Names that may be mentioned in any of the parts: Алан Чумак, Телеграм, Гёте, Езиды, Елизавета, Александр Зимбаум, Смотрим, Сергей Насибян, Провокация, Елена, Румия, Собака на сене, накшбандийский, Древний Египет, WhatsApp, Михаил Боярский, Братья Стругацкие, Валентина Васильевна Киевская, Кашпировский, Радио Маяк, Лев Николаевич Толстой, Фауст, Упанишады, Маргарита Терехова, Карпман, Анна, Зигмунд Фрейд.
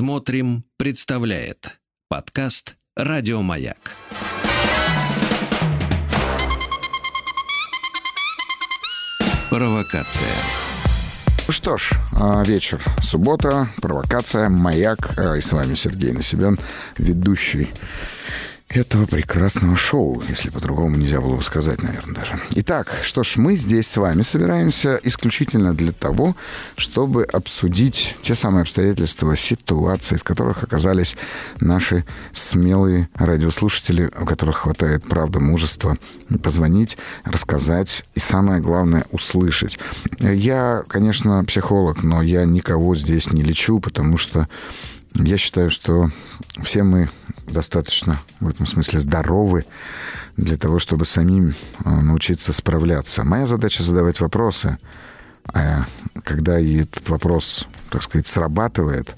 Смотрим, представляет подкаст «Радио Маяк». Провокация. Что ж, вечер, суббота, провокация, маяк. И с вами Сергей Насибян, ведущий этого прекрасного шоу, если по-другому нельзя было бы сказать, наверное, даже. Итак, что ж, мы здесь с вами собираемся исключительно для того, чтобы обсудить те самые обстоятельства, ситуации, в которых оказались наши смелые радиослушатели, у которых хватает, правда, мужества позвонить, рассказать и, самое главное, услышать. Я, конечно, психолог, но я никого здесь не лечу, потому что я считаю, что все мы достаточно в этом смысле здоровы для того, чтобы самим научиться справляться. Моя задача — задавать вопросы. А когда этот вопрос, так сказать, срабатывает,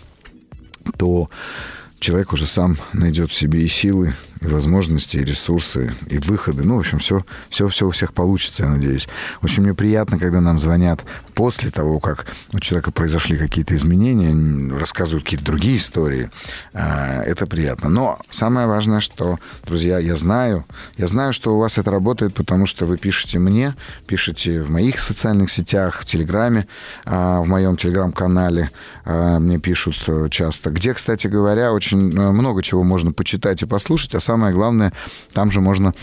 то человек уже сам найдет в себе и силы, и возможности, и ресурсы, и выходы. Ну, в общем, все у всех получится, я надеюсь. Очень мне приятно, когда нам звонят после того, как у человека произошли какие-то изменения, рассказывают какие-то другие истории. Это приятно. Но самое важное, что, друзья, я знаю, что у вас это работает, потому что вы пишете мне, пишете в моих социальных сетях, в Телеграме, в моем Телеграм-канале мне пишут часто, где, кстати говоря, очень много чего можно почитать и послушать, а самое главное, там же можно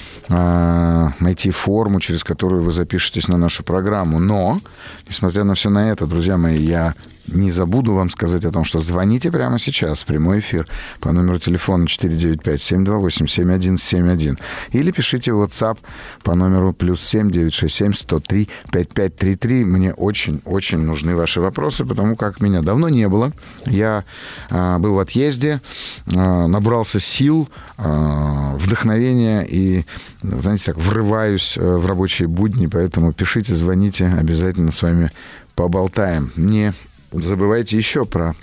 найти форму, через которую вы запишетесь на нашу программу. Но, несмотря на все на это, друзья мои, я не забуду вам сказать о том, что звоните прямо сейчас в прямой эфир по номеру телефона 495-728-7171 или пишите в WhatsApp по номеру +7 967 103 5533. Мне очень-очень нужны ваши вопросы, потому как меня давно не было. Я был в отъезде, набрался сил, вдохновения и, знаете, так врываюсь в рабочие будни, поэтому пишите, звоните, обязательно с вами поболтаем. Не забывайте еще про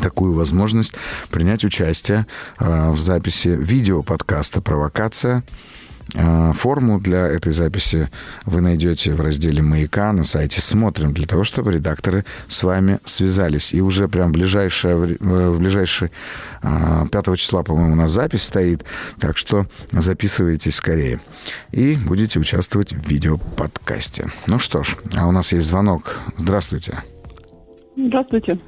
такую возможность принять участие в записи видеоподкаста «Провокация». Форму для этой записи вы найдете в разделе «Маяка» на сайте «Смотрим», для того, чтобы редакторы с вами связались. И уже прям в ближайшие 5 числа, по-моему, у нас запись стоит, так что записывайтесь скорее и будете участвовать в видеоподкасте. Ну что ж, а у нас есть звонок. Здравствуйте. Здравствуйте.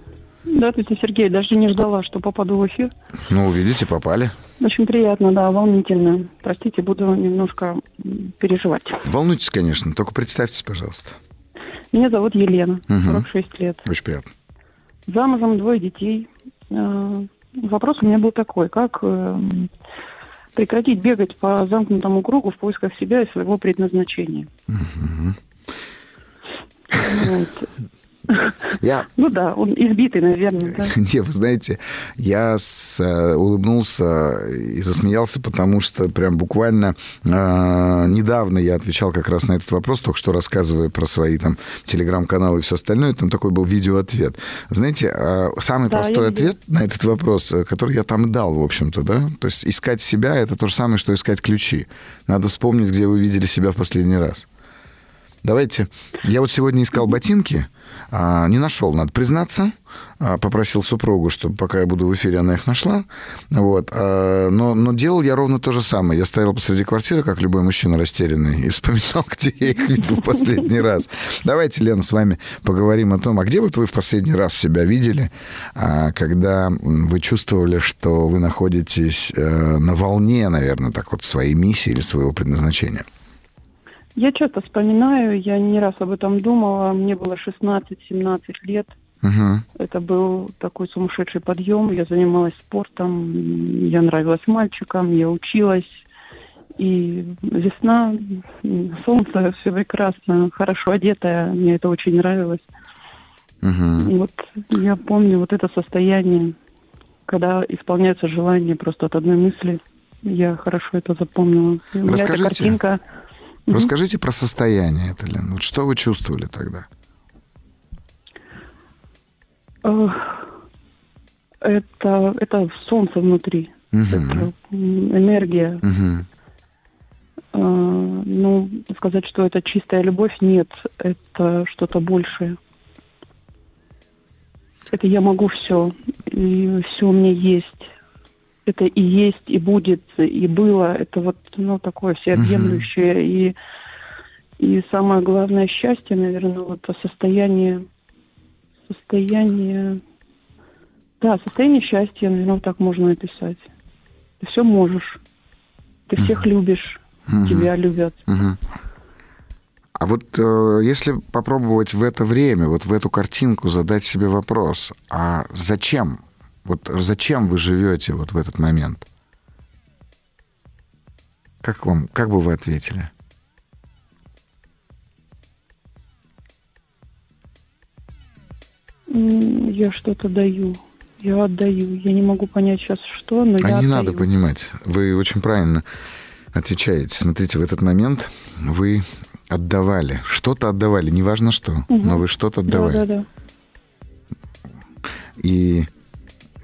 Здравствуйте, Сергей. Даже не ждала, что попаду в эфир. Ну, видите, попали. Очень приятно, да, волнительно. Простите, буду немножко переживать. Волнуйтесь, конечно, только представьтесь, пожалуйста. Меня зовут Елена, 46 лет. Очень приятно. Замужем, 2 детей. Вопрос у меня был такой, как прекратить бегать по замкнутому кругу в поисках себя и своего предназначения? Я... Ну да, он избитый, наверное. Да? Не, вы знаете, я улыбнулся и засмеялся, потому что прям буквально недавно я отвечал как раз на этот вопрос, только что рассказывая про свои там телеграм-каналы и все остальное, там такой был видеоответ. Знаете, самый простой ответ на этот вопрос, который я там дал, в общем-то, да, то есть искать себя — это то же самое, что искать ключи. Надо вспомнить, где вы видели себя в последний раз. Давайте. Я вот сегодня искал ботинки, не нашел, надо признаться. Попросил супругу, чтобы пока я буду в эфире, она их нашла. Вот. Но делал я ровно то же самое. Я стоял посреди квартиры, как любой мужчина растерянный, и вспоминал, где я их видел в последний раз. Давайте, Лена, с вами поговорим о том, а где вот вы в последний раз себя видели, когда вы чувствовали, что вы находитесь на волне, наверное, так вот, своей миссии или своего предназначения? Я часто вспоминаю, я не раз об этом думала. Мне было 16-17 лет. Это был такой сумасшедший подъем. Я занималась спортом, я нравилась мальчикам, я училась. И весна, солнце, все прекрасно, хорошо одетая. Мне это очень нравилось. И вот я помню вот это состояние, когда исполняются желания просто от одной мысли. Я хорошо это запомнила. Расскажите. У меня эта картинка... Расскажите про состояние это, Лен. Вот что вы чувствовали тогда? Это солнце внутри. Это энергия. Ну, сказать, что это чистая любовь, нет. Это что-то большее. Это я могу все. и все у меня есть. Это и есть, и будет, и было. Это вот, ну, такое всеобъемлющее. Uh-huh. И самое главное счастье, наверное, вот состояние счастья, наверное, вот так можно описать. Ты все можешь. Ты всех любишь. Uh-huh. Тебя любят. Uh-huh. А вот если попробовать в это время, вот в эту картинку задать себе вопрос, а зачем? Вот зачем вы живете вот в этот момент? Как бы вы ответили? Я что-то даю. Я отдаю. Я не могу понять сейчас, что, но я отдаю. А не надо понимать. Вы очень правильно отвечаете. Смотрите, в этот момент вы отдавали. Что-то отдавали. Неважно что, но вы что-то отдавали. Да.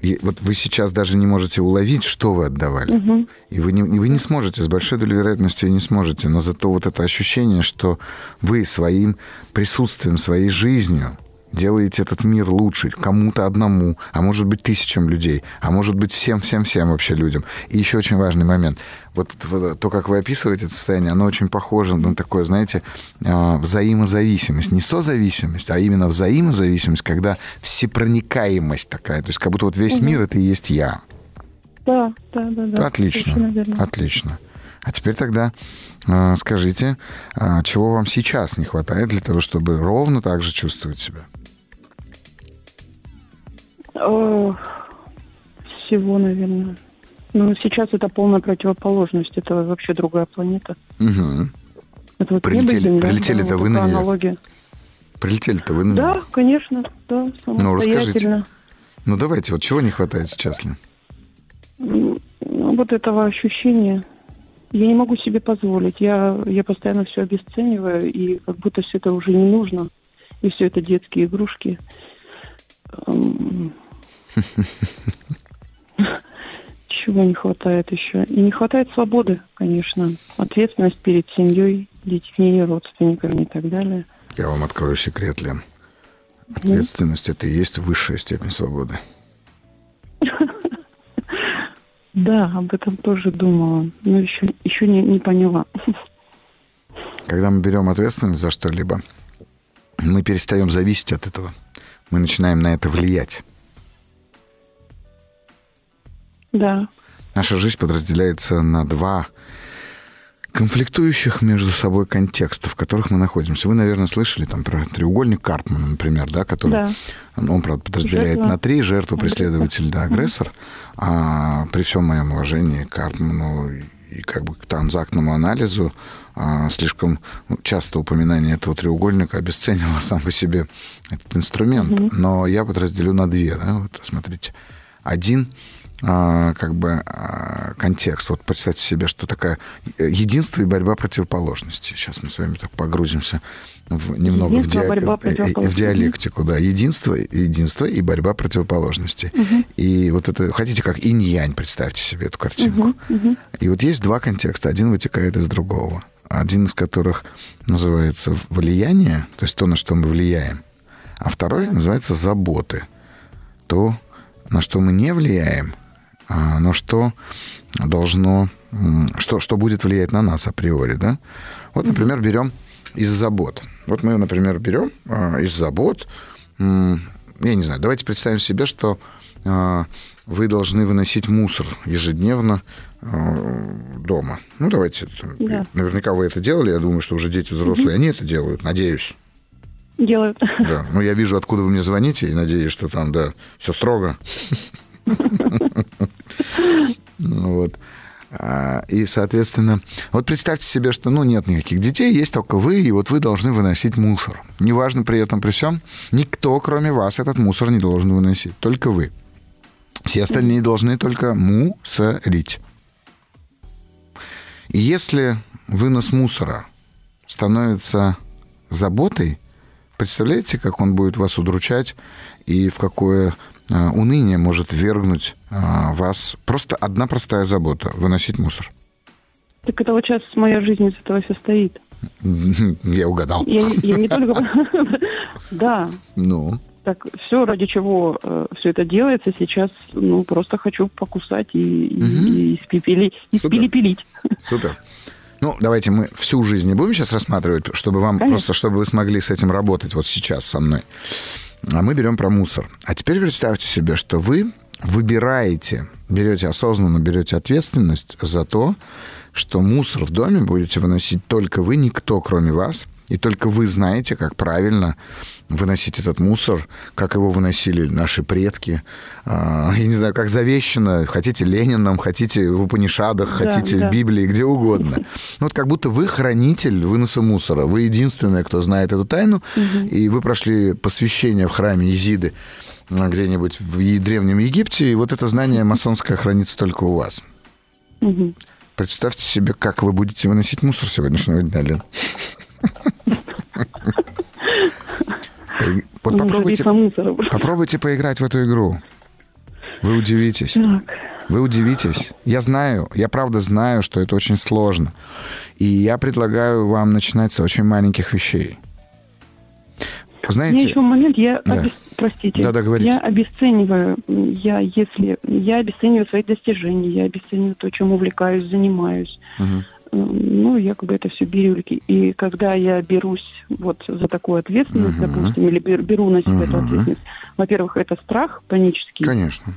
И вот вы сейчас даже не можете уловить, что вы отдавали. Угу. И вы не сможете, с большой долей вероятности не сможете. Но зато вот это ощущение, что вы своим присутствием, своей жизнью делаете этот мир лучше кому-то одному, а может быть тысячам людей, а может быть всем-всем-всем вообще людям. И еще очень важный момент. Вот то, как вы описываете это состояние, оно очень похоже на такое, знаете, взаимозависимость. Не созависимость, а именно взаимозависимость, когда всепроникаемость такая. То есть как будто вот весь мир — это и есть я. Да. Отлично. А теперь тогда скажите, чего вам сейчас не хватает для того, чтобы ровно так же чувствовать себя? Всего, наверное. Ну, сейчас это полная противоположность. Это вообще другая планета. Угу. Это вот прилетели-то вы на нее? Прилетели-то вы на нее? Да, конечно. Да, самостоятельно. Ну, расскажите. Ну, давайте, вот чего не хватает сейчас, Лен? Вот этого ощущения. Я не могу себе позволить. Я постоянно все обесцениваю, и как будто все это уже не нужно. И все это детские игрушки. Чего не хватает еще? И не хватает свободы, конечно. Ответственность перед семьей, детьми, родственниками и так далее. Я вам открою секрет, Лен. Ответственность — это и есть высшая степень свободы. Да, об этом тоже думала, но еще не поняла. Когда мы берем ответственность за что-либо, мы перестаем зависеть от этого. Мы начинаем на это влиять. Да. Наша жизнь подразделяется на два конфликтующих между собой контекста, в которых мы находимся. Вы, наверное, слышали там про треугольник Карпмана, например, да, который, да. Он, правда, подразделяет жертва на три: жертву, преследователь, да, агрессор. А при всем моем уважении к Карпману и как бы к транзактному анализу слишком часто упоминание этого треугольника обесценило сам по себе этот инструмент. Но я подразделю на две, да, вот смотрите. Один как бы контекст. Вот представьте себе, что такая единство и борьба противоположностей. Сейчас мы с вами так погрузимся в диалектику. Да. Единство и борьба противоположностей. Угу. И вот это, хотите, как инь-янь, представьте себе эту картинку. Угу. И вот есть два контекста. Один вытекает из другого. Один из которых называется влияние, то есть то, на что мы влияем. А второй называется заботы. То, на что мы не влияем, но что должно, что будет влиять на нас априори, да? Вот, например, берем из забот. Вот мы, например, берем из забот, я не знаю, давайте представим себе, что вы должны выносить мусор ежедневно дома. Ну, давайте, наверняка вы это делали, я думаю, что уже дети взрослые, они это делают, надеюсь. Делают. Да, ну я вижу, откуда вы мне звоните, и надеюсь, что там, да, все строго. Вот. И, соответственно, вот представьте себе, что, ну, нет никаких детей, есть только вы, и вот вы должны выносить мусор. Неважно при этом, при всем, никто, кроме вас, этот мусор не должен выносить, только вы. Все остальные должны только мусорить. И если вынос мусора становится заботой, представляете, как он будет вас удручать и в какое уныние может ввергнуть вас просто одна простая забота – выносить мусор. Так это вот сейчас моя жизнь из этого состоит. Я угадал. Я не только... Да. Ну. так все, ради чего все это делается, сейчас ну просто хочу покусать и испепелить. Супер. Ну, давайте мы всю жизнь не будем сейчас рассматривать, чтобы вам Конечно. Просто, чтобы вы смогли с этим работать вот сейчас со мной. А мы берем про мусор. А теперь представьте себе, что вы выбираете, берете осознанно, берете ответственность за то, что мусор в доме будете выносить только вы, никто кроме вас, и только вы знаете, как правильно выносить этот мусор, как его выносили наши предки. Я не знаю, как завещено, хотите Лениным, хотите в Упанишадах, хотите в Библии, где угодно. Ну, вот как будто вы хранитель выноса мусора. Вы единственная, кто знает эту тайну, и вы прошли посвящение в храме Езиды где-нибудь в Древнем Египте, и вот это знание масонское хранится только у вас. Представьте себе, как вы будете выносить мусор сегодняшнего дня, Лен. Вот попробуйте поиграть в эту игру. Вы удивитесь. Вы удивитесь. Я знаю, я правда знаю, что это очень сложно. И я предлагаю вам начинать с очень маленьких вещей. Знаете... У меня еще момент, простите. Да, говорите. Я обесцениваю свои достижения, я обесцениваю то, чем увлекаюсь, занимаюсь. Ну, я как бы это все бирюльки. И когда я берусь вот за такую ответственность, допустим, или беру на себя эту ответственность, во-первых, это страх панический. Конечно.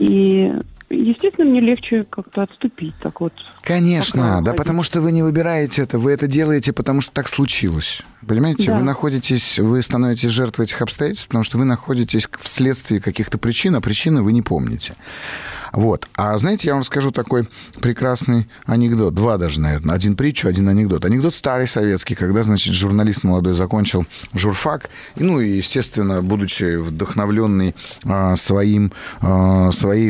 И, естественно, мне легче как-то отступить так вот. Конечно, да, потому что вы не выбираете это, вы это делаете, потому что так случилось. Понимаете, да. Вы становитесь жертвой этих обстоятельств, потому что вы находитесь вследствие каких-то причин, а причины вы не помните. Вот. А знаете, я вам скажу такой прекрасный анекдот. Два даже, наверное. Один притчу, один анекдот. Анекдот старый советский, когда, значит, журналист молодой закончил журфак. Ну, и, естественно, будучи вдохновленный своей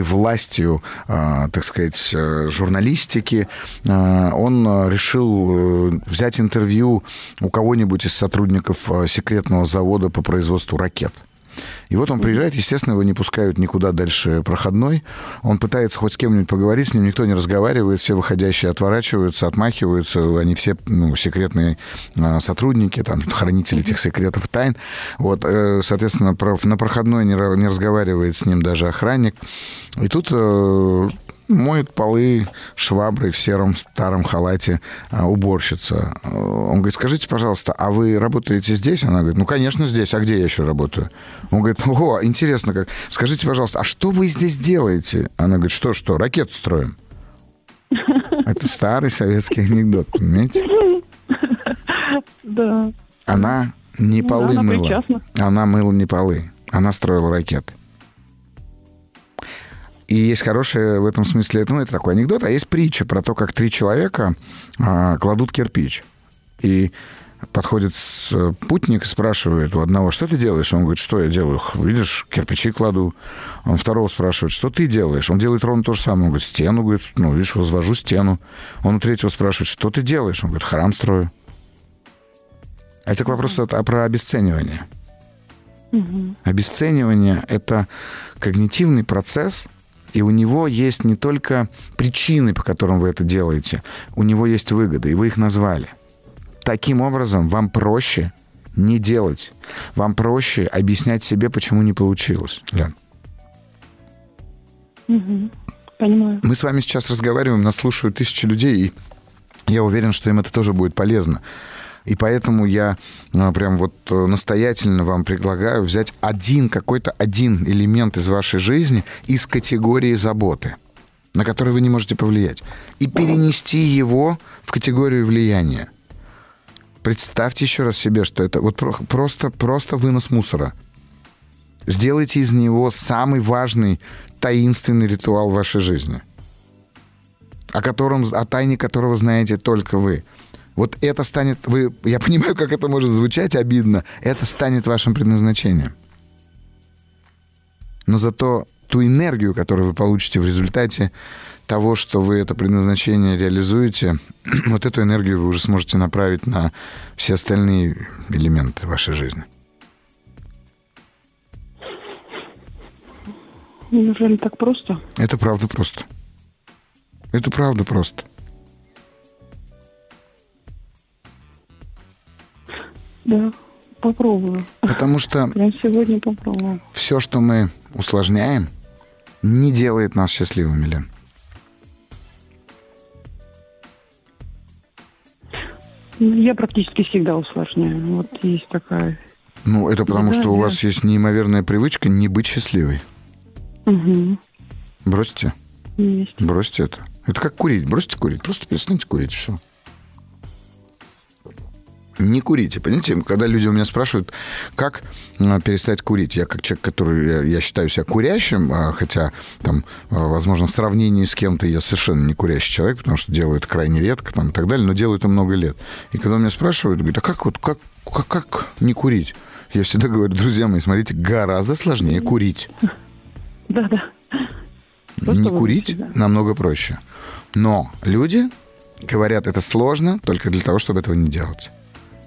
властью, так сказать, журналистики, он решил взять интервью у кого-нибудь из сотрудников секретного завода по производству ракет. И вот он приезжает, естественно, его не пускают никуда дальше проходной. Он пытается хоть с кем-нибудь поговорить, с ним никто не разговаривает, все выходящие отворачиваются, отмахиваются, они все секретные сотрудники, там, хранители этих секретов тайн. Вот, соответственно, на проходной не разговаривает с ним даже охранник. И тут моет полы шваброй в сером старом халате уборщица. Он говорит, скажите, пожалуйста, а вы работаете здесь? Она говорит, ну, конечно, здесь. А где я еще работаю? Он говорит, ого, интересно как. Скажите, пожалуйста, а что вы здесь делаете? Она говорит, что, ракету строим? Это старый советский анекдот, понимаете? Да. Она не полы мыла. Она мыла не полы. Она строила ракеты. И есть хорошее в этом смысле, это такой анекдот, а есть притча про то, как три человека кладут кирпич. И подходит путник и спрашивает у одного, что ты делаешь? Он говорит, что я делаю? Видишь, кирпичи кладу. Он второго спрашивает, что ты делаешь? Он делает ровно то же самое. Он говорит, стену, видишь, возвожу стену. Он у третьего спрашивает, что ты делаешь? Он говорит, храм строю. Это к вопросу про обесценивание. Обесценивание – это когнитивный процесс. И у него есть не только причины, по которым вы это делаете, у него есть выгоды, и вы их назвали. Таким образом, вам проще не делать. Вам проще объяснять себе, почему не получилось. Лен. Понимаю. Мы с вами сейчас разговариваем, нас слушают тысячи людей, и я уверен, что им это тоже будет полезно. И поэтому я прям вот настоятельно вам предлагаю взять один элемент из вашей жизни из категории заботы, на который вы не можете повлиять, и перенести его в категорию влияния. Представьте еще раз себе, что это вот просто вынос мусора. Сделайте из него самый важный таинственный ритуал вашей жизни, о тайне которого знаете только вы. Вот это станет... Я понимаю, как это может звучать обидно. Это станет вашим предназначением. Но зато ту энергию, которую вы получите в результате того, что вы это предназначение реализуете, вот эту энергию вы уже сможете направить на все остальные элементы вашей жизни. Неужели так просто? Это правда просто. Это правда просто. Да, попробую. Потому что я сегодня попробую. Все, что мы усложняем, не делает нас счастливыми, Лен. Я практически всегда усложняю. Вот есть такая... Ну, это потому, что у вас есть неимоверная привычка не быть счастливой. Угу. Бросьте. Есть. Бросьте это. Это как курить. Бросьте курить. Просто перестаньте курить, все. Не курите. Понимаете, когда люди у меня спрашивают, как перестать курить, я как человек, который, я считаю себя курящим, хотя, там, возможно, в сравнении с кем-то я совершенно не курящий человек, потому что делаю это крайне редко там, и так далее, но делаю это много лет. И когда меня спрашивают, говорят, а как не курить? Я всегда говорю, друзья мои, смотрите, гораздо сложнее курить. Да-да. Не курить намного проще. Но люди говорят, это сложно только для того, чтобы этого не делать.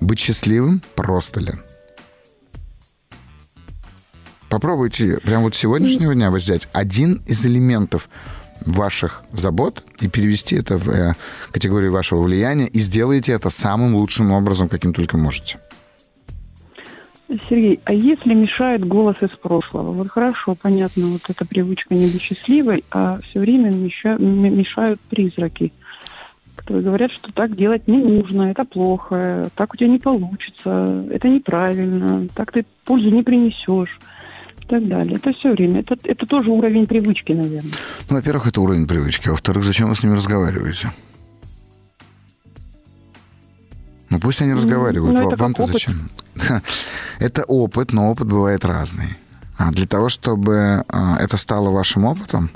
Быть счастливым просто, Лен. Попробуйте прямо вот с сегодняшнего дня взять один из элементов ваших забот и перевести это в категорию вашего влияния, и сделайте это самым лучшим образом, каким только можете. Сергей, а если мешает голос из прошлого? Вот хорошо, понятно, вот эта привычка не быть счастливой, а все время мешают призраки, которые говорят, что так делать не нужно, это плохо, так у тебя не получится, это неправильно, так ты пользу не принесешь и так далее. Это все время. Это тоже уровень привычки, наверное. Ну, во-первых, это уровень привычки, а во-вторых, зачем вы с ними разговариваете? Ну, пусть они разговаривают. Вам-то зачем? Это опыт, но опыт бывает разный. А для того, чтобы это стало вашим опытом,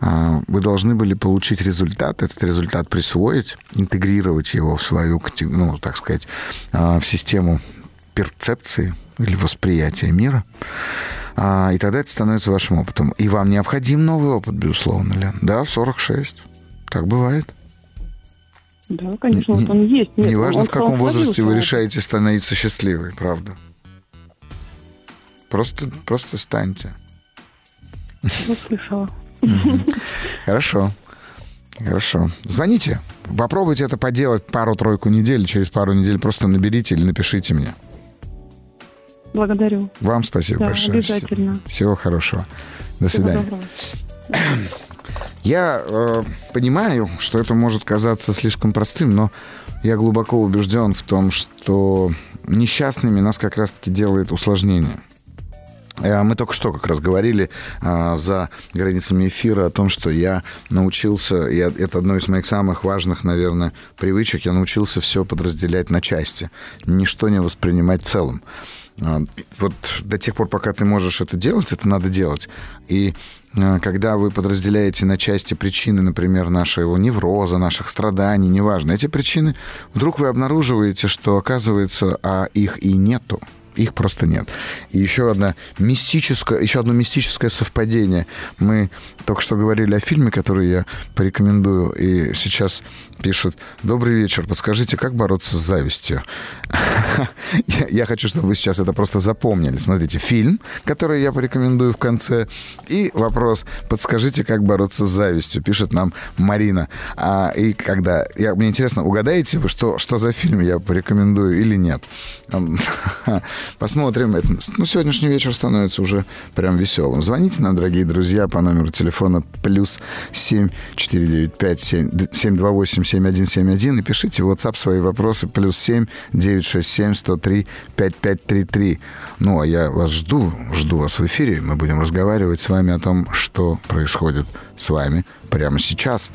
вы должны были получить результат, этот результат присвоить, интегрировать его в свою, ну, так сказать, в систему перцепции или восприятия мира. И тогда это становится вашим опытом. И вам необходим новый опыт, безусловно, Лен. Да, в 46. Так бывает. Да, конечно, вот он есть. Неважно, в каком возрасте вы решаете становиться счастливой, правда. Просто станьте. Вот слышала. Хорошо. Звоните. Попробуйте это поделать пару-тройку недель. Через пару недель просто наберите или напишите мне. Благодарю. Вам спасибо большое. Обязательно. Всего хорошего. До свидания. Я понимаю, что это может казаться слишком простым, но я глубоко убежден в том, что несчастными нас как раз-таки делает усложнение. Мы только что как раз говорили за границами эфира о том, что я научился, это одно из моих самых важных, наверное, привычек, я научился все подразделять на части, ничто не воспринимать целым. Вот до тех пор, пока ты можешь это делать, это надо делать. И когда вы подразделяете на части причины, например, нашего невроза, наших страданий, неважно, эти причины, вдруг вы обнаруживаете, что, оказывается, их и нету. Их просто нет. И еще одно мистическое совпадение. Мы только что говорили о фильме, который я порекомендую, и сейчас пишут: «Добрый вечер, подскажите, как бороться с завистью?» Я хочу, чтобы вы сейчас это просто запомнили. Смотрите, фильм, который я порекомендую в конце, и вопрос: «Подскажите, как бороться с завистью?» пишет нам Марина. И когда... Мне интересно, угадаете вы, что за фильм я порекомендую или нет? Посмотрим. Сегодняшний вечер становится уже прям веселым. Звоните нам, дорогие друзья, по номеру телефона +7 495 728 7171 и пишите в WhatsApp свои вопросы +7 967 103 5533. Ну, а я вас жду вас в эфире. Мы будем разговаривать с вами о том, что происходит с вами прямо сейчас.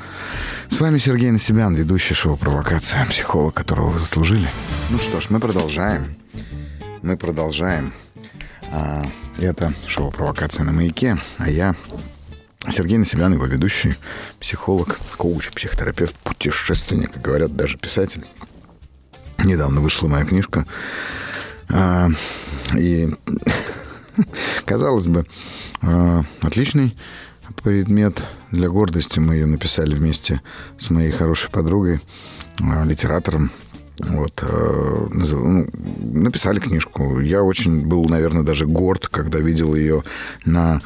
С вами Сергей Насибян, ведущий шоу «Провокация», психолог, которого вы заслужили. Ну что ж, мы продолжаем. Мы продолжаем. Это шоу «Провокация» на Маяке. А я, Сергей Насибян, его ведущий, психолог, коуч, психотерапевт, путешественник, и, говорят, даже писатель. Недавно вышла моя книжка. И, казалось бы, отличный предмет для гордости. Мы ее написали вместе с моей хорошей подругой, литератором. Вот, написали книжку. Я очень был, наверное, даже горд, когда видел ее на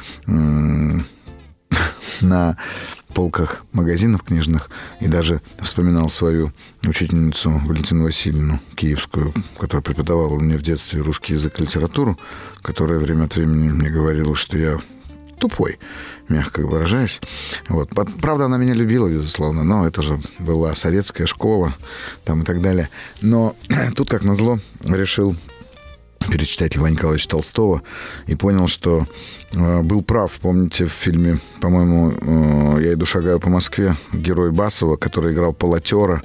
полках магазинов книжных, и даже вспоминал свою учительницу Валентину Васильевну Киевскую, которая преподавала мне в детстве русский язык и литературу, которая время от времени мне говорила, что я тупой, мягко выражаясь. Вот. Правда, она меня любила, безусловно, но это же была советская школа там и так далее. Но тут, как назло, решил перечитать Льва Николаевича Толстого и понял, что был прав. Помните, в фильме, по-моему, «Я иду шагаю по Москве», герой Басова, который играл полотера,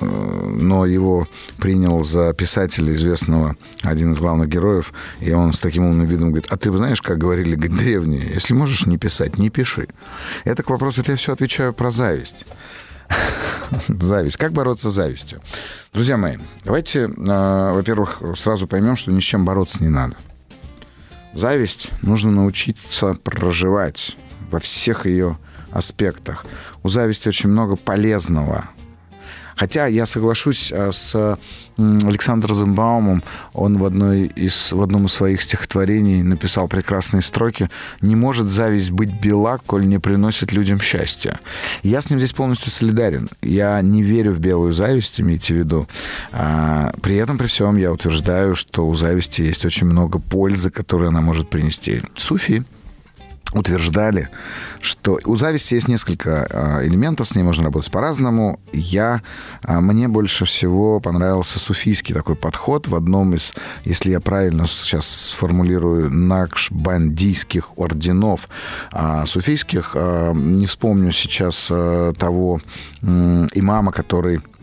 но его принял за писателя известного, один из главных героев, и он с таким умным видом говорит: а ты знаешь, как говорили, говорит, древние, если можешь не писать, не пиши. Это к вопросу, это я все отвечаю про зависть. Зависть. Как бороться с завистью? Друзья мои, давайте, во-первых, сразу поймем, что ни с чем бороться не надо. Зависть нужно научиться проживать во всех ее аспектах. У зависти очень много полезного. Хотя я соглашусь с Александром Зимбаумом. Он в одном из своих стихотворений написал прекрасные строки: «Не может зависть быть бела, коль не приносит людям счастья». Я с ним здесь полностью солидарен. Я не верю в белую зависть, имейте в виду. При этом, при всем, я утверждаю, что у зависти есть очень много пользы, которую она может принести. Суфи утверждали, что у зависти есть несколько элементов, с ней можно работать по-разному. Мне больше всего понравился суфийский такой подход. В одном из, если я правильно сейчас сформулирую, накшбандийских орденов суфийских, не вспомню сейчас того имама,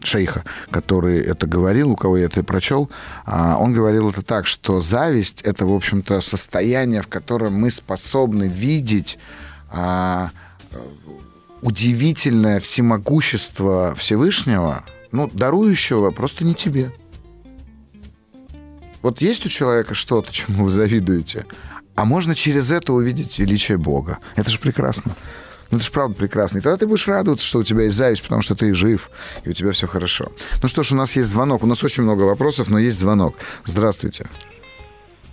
шейха, который это говорил, у кого я это прочел, он говорил это так, что зависть — это, в общем-то, состояние, в котором мы способны видеть удивительное всемогущество Всевышнего, дарующего просто не тебе. Вот есть у человека что-то, чему вы завидуете, а можно через это увидеть величие Бога. Это же прекрасно. Это же правда прекрасно. И тогда ты будешь радоваться, что у тебя есть зависть, потому что ты жив, и у тебя все хорошо. Ну что ж, у нас есть звонок. У нас очень много вопросов, но есть звонок. Здравствуйте.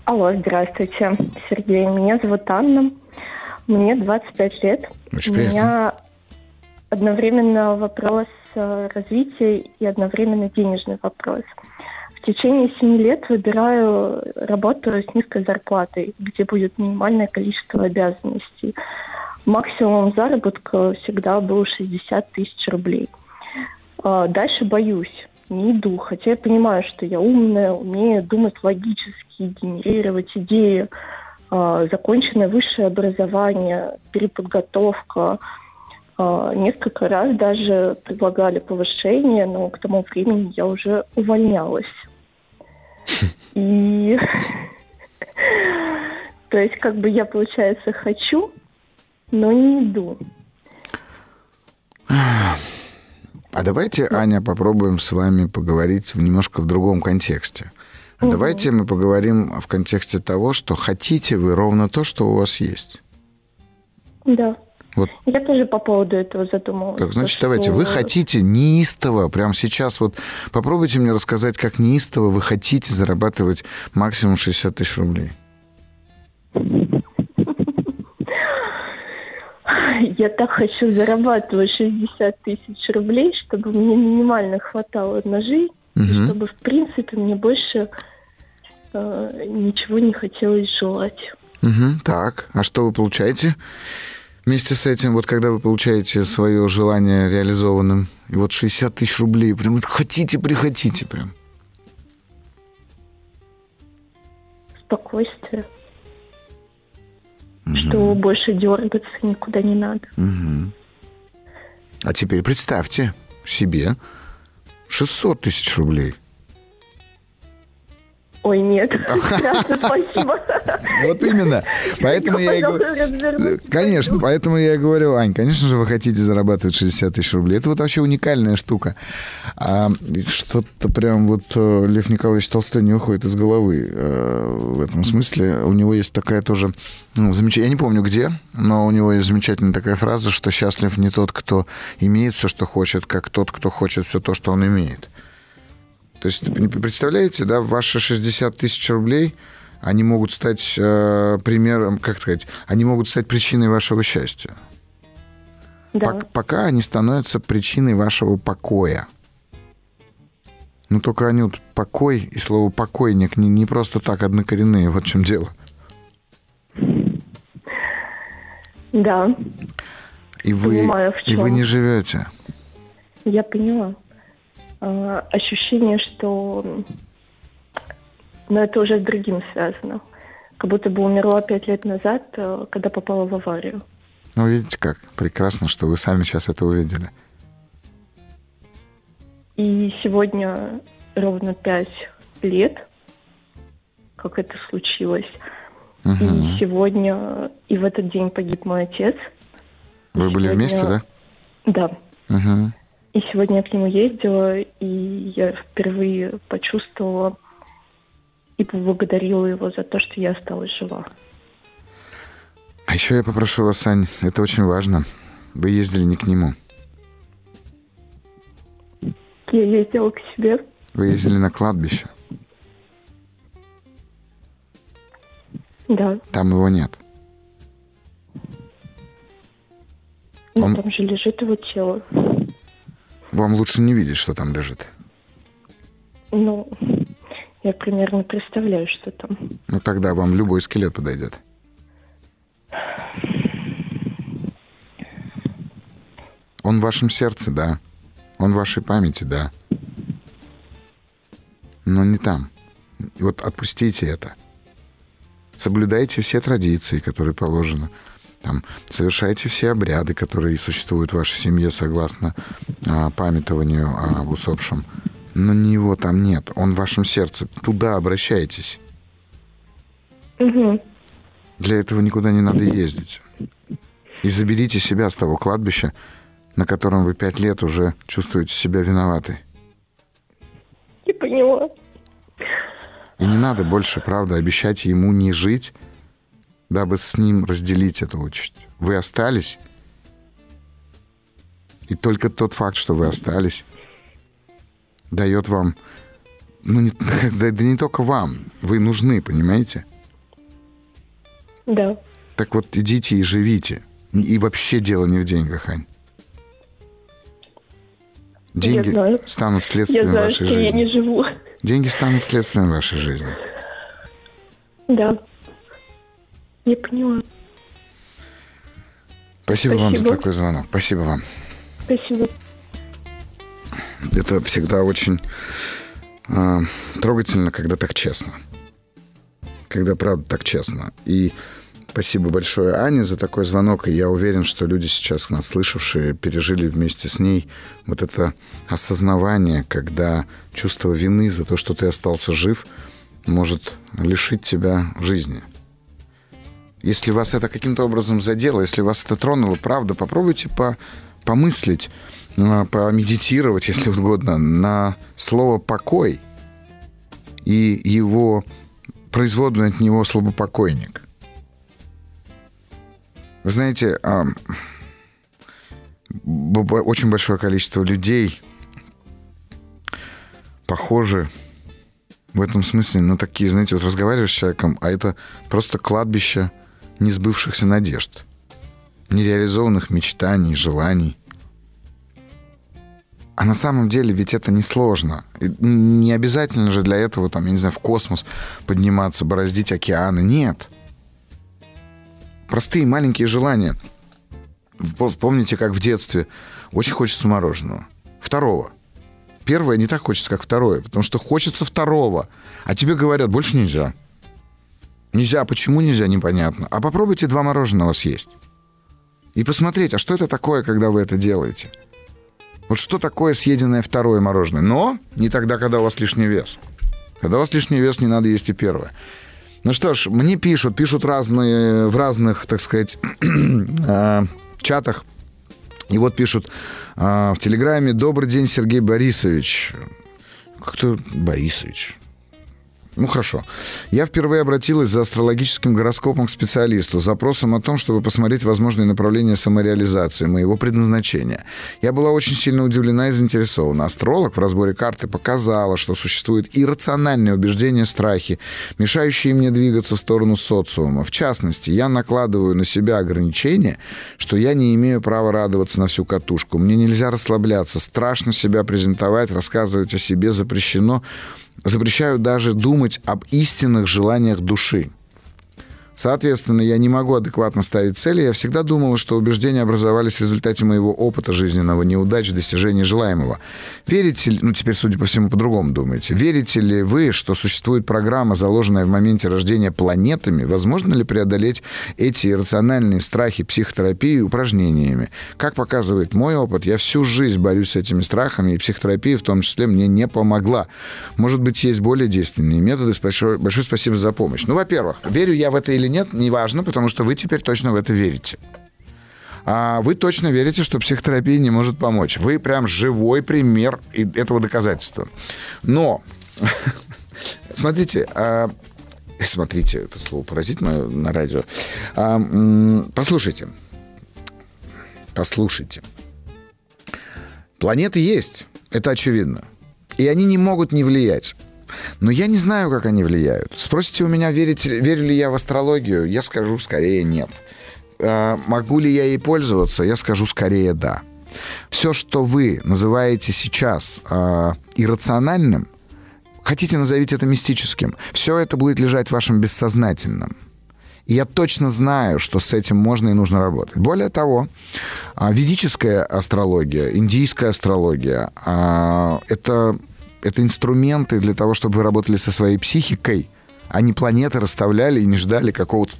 Алло, здравствуйте, Сергей. Меня зовут Анна. Мне 25 лет. Очень приятно. У меня одновременно вопрос развития и одновременно денежный вопрос. В течение 7 лет выбираю работу с низкой зарплатой, где будет минимальное количество обязанностей. Максимум заработка всегда был 60 тысяч рублей. Дальше боюсь, не иду, хотя я понимаю, что я умная, умею думать логически, генерировать идеи, законченное высшее образование, переподготовка. Несколько раз даже предлагали повышение, но к тому времени я уже увольнялась. И то есть я, получается, хочу, но не иду. А давайте, Аня, попробуем с вами поговорить немножко в другом контексте. А давайте мы поговорим в контексте того, что хотите вы ровно то, что у вас есть. Да. Вот. Я тоже по поводу этого задумывалась. Так, значит, давайте, вы хотите неистово, прямо сейчас попробуйте мне рассказать, как неистово вы хотите зарабатывать максимум 60 тысяч рублей. Я так хочу зарабатывать 60 тысяч рублей, чтобы мне минимально хватало на жизнь, чтобы, в принципе, мне больше ничего не хотелось желать. Так, а что вы получаете вместе с этим, когда вы получаете свое желание реализованным? И 60 тысяч рублей, хотите-прихотите прям. Спокойствие. Что больше дергаться никуда не надо. А теперь представьте себе 600 тысяч рублей. Ой, нет. Спасибо. Именно. Поэтому я и говорю. Конечно, поэтому я и говорю, Ань, конечно же, вы хотите зарабатывать 60 тысяч рублей. Это вообще уникальная штука. Что-то прям Лев Николаевич Толстой не уходит из головы в этом смысле. У него есть такая тоже замечательная... Я не помню где, но у него есть замечательная такая фраза, что счастлив не тот, кто имеет все, что хочет, как тот, кто хочет все то, что он имеет. То есть, представляете, да, ваши 60 тысяч рублей, они могут стать примером, они могут стать причиной вашего счастья. да. Пока они становятся причиной вашего покоя. Но только, Анют, покой и слово «покойник» не просто так однокоренные. Вот в чем дело. Да. И вы, понимаю, в чем. И вы не живете. Я поняла. Ощущение, что... Но это уже с другим связано. Как будто бы умерла 5 лет назад, когда попала в аварию. Ну, видите как? Прекрасно, что вы сами сейчас это увидели. И сегодня ровно 5 лет, как это случилось. Угу. И сегодня, и в этот день погиб мой отец. Вы были вместе, да? Да. Угу. И сегодня я к нему ездила, и я впервые почувствовала и поблагодарила его за то, что я осталась жива. А еще я попрошу вас, Ань, это очень важно. Вы ездили не к нему. Я ездила к себе. Вы ездили на кладбище. Да. Там его нет. Ну, он... Там же лежит его тело. Вам лучше не видеть, что там лежит. Ну, я примерно представляю, что там. Ну, тогда вам любой скелет подойдет. Он в вашем сердце, да. Он в вашей памяти, да. Но не там. Вот отпустите это. Соблюдайте все традиции, которые положены. Там, совершайте все обряды, которые существуют в вашей семье согласно памятованию об усопшем. Но не его там нет. Он в вашем сердце. Туда обращайтесь. Угу. Для этого никуда не надо ездить. И заберите себя с того кладбища, на котором вы 5 лет уже чувствуете себя виноватой. Я поняла. И не надо больше, правда, обещать ему не жить, дабы с ним разделить эту участь. Вы остались, и только тот факт, что вы остались, дает вам... Ну, не, да не только вам. Вы нужны, понимаете? Да. Так вот, идите и живите. И вообще дело не в деньгах, Ань. Деньги станут следствием вашей жизни. Я не живу. Деньги станут следствием вашей жизни. Да. Я поняла. Спасибо вам за такой звонок. Спасибо вам. Спасибо. Это всегда очень трогательно, когда так честно. Когда правда так честно. И спасибо большое Ане за такой звонок. И я уверен, что люди сейчас, нас слышавшие, пережили вместе с ней вот это осознавание, когда чувство вины за то, что ты остался жив, может лишить тебя жизни. Если вас это каким-то образом задело, если вас это тронуло, правда, попробуйте помыслить, помедитировать, если угодно, на слово «покой» и его производную от него «слабопокойник». Вы знаете, очень большое количество людей похожи в этом смысле на такие, знаете, вот разговариваешь с человеком, а это просто кладбище несбывшихся надежд, нереализованных мечтаний, желаний. А на самом деле ведь это несложно. Не обязательно же для этого, там, я не знаю, в космос подниматься, бороздить океаны. Нет. Простые маленькие желания. Помните, как в детстве? Очень хочется мороженого. Второго. Первое не так хочется, как второе. Потому что хочется второго. А тебе говорят, больше нельзя. Нельзя. Почему нельзя? Непонятно. А попробуйте 2 мороженого съесть. И посмотреть, а что это такое, когда вы это делаете? Вот что такое съеденное второе мороженое? Но не тогда, когда у вас лишний вес. Когда у вас лишний вес, не надо есть и первое. Ну что ж, мне пишут разные, в разных, так сказать, чатах. И вот пишут в Телеграме: «Добрый день, Сергей Борисович». Как-то Борисович. Ну, хорошо. Я впервые обратилась за астрологическим гороскопом к специалисту с запросом о том, чтобы посмотреть возможные направления самореализации, моего предназначения. Я была очень сильно удивлена и заинтересована. Астролог в разборе карты показала, что существуют иррациональные убеждения, страхи, мешающие мне двигаться в сторону социума. В частности, я накладываю на себя ограничения, что я не имею права радоваться на всю катушку. Мне нельзя расслабляться, страшно себя презентовать, рассказывать о себе запрещено. Запрещаю даже думать об истинных желаниях души. Соответственно, я не могу адекватно ставить цели. Я всегда думала, что убеждения образовались в результате моего опыта жизненного, неудач в достижении желаемого. Верите ли... Ну, теперь, судя по всему, по-другому думаете. Верите ли вы, что существует программа, заложенная в моменте рождения планетами? Возможно ли преодолеть эти иррациональные страхи психотерапией и упражнениями? Как показывает мой опыт, я всю жизнь борюсь с этими страхами, и психотерапия в том числе мне не помогла. Может быть, есть более действенные методы. Большое спасибо за помощь. Ну, во-первых, верю я в это или нет, неважно, потому что вы теперь точно в это верите. А вы точно верите, что психотерапия не может помочь. Вы прям живой пример этого доказательства. Но, смотрите, это слово «паразит» на радио. Послушайте. Планеты есть, это очевидно. И они не могут не влиять. Но я не знаю, как они влияют. Спросите у меня, верю ли я в астрологию? Я скажу, скорее, нет. Могу ли я ей пользоваться? Я скажу, скорее, да. Все, что вы называете сейчас иррациональным, хотите, назовите это мистическим. Все это будет лежать в вашем бессознательном. И я точно знаю, что с этим можно и нужно работать. Более того, ведическая астрология, индийская астрология — это инструменты для того, чтобы вы работали со своей психикой, а не планеты расставляли и не ждали какого-то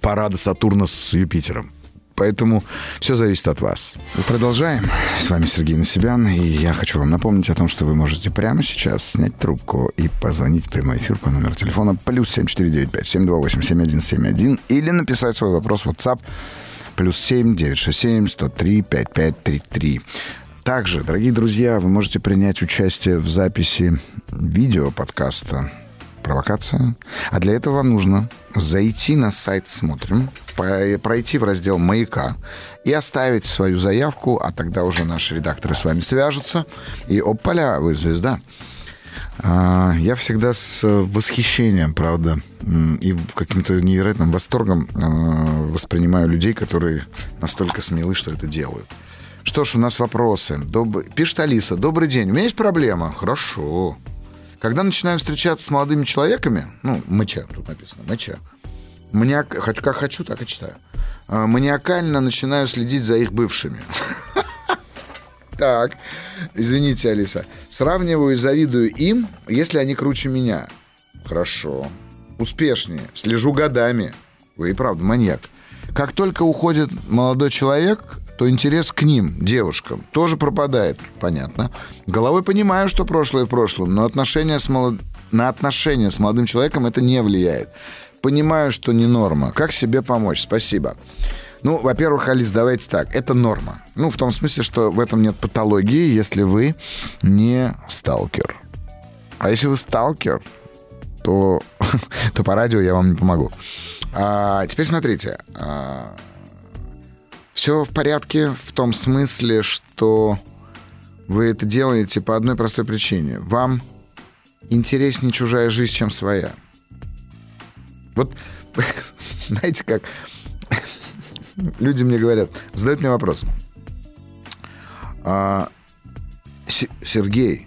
парада Сатурна с Юпитером. Поэтому все зависит от вас. Продолжаем. С вами Сергей Насибян, и я хочу вам напомнить о том, что вы можете прямо сейчас снять трубку и позвонить в прямой эфир по номеру телефона +7 495 728 7171 или написать свой вопрос в WhatsApp +7 967 103 5533. Также, дорогие друзья, вы можете принять участие в записи видео-подкаста «Провокация». А для этого вам нужно зайти на сайт «Смотрим», пройти в раздел «Маяка» и оставить свою заявку, а тогда уже наши редакторы с вами свяжутся. И опаля, вы звезда. Я всегда с восхищением, правда, и каким-то невероятным восторгом воспринимаю людей, которые настолько смелы, что это делают. Что ж, у нас вопросы. Пишет Алиса. Добрый день. У меня есть проблема. Хорошо. Когда начинаем встречаться с молодыми человеками, тут написано, как хочу, так и читаю. Маниакально начинаю следить за их бывшими. Так, извините, Алиса. Сравниваю и завидую им, если они круче меня. Хорошо. Успешнее. Слежу годами. Вы и правда маньяк. Как только уходит молодой человек, то интерес к ним, девушкам, тоже пропадает. Понятно. Головой понимаю, что прошлое в прошлом, но на отношения с молодым человеком это не влияет. Понимаю, что не норма. Как себе помочь? Спасибо. Ну, во-первых, Алис, давайте так. Это норма. Ну, в том смысле, что в этом нет патологии, если вы не сталкер. А если вы сталкер, то по радио я вам не помогу. Теперь смотрите. Все в порядке в том смысле, что вы это делаете по одной простой причине. Вам интереснее чужая жизнь, чем своя. Вот, знаете как, люди мне говорят, задают мне вопрос. Сергей,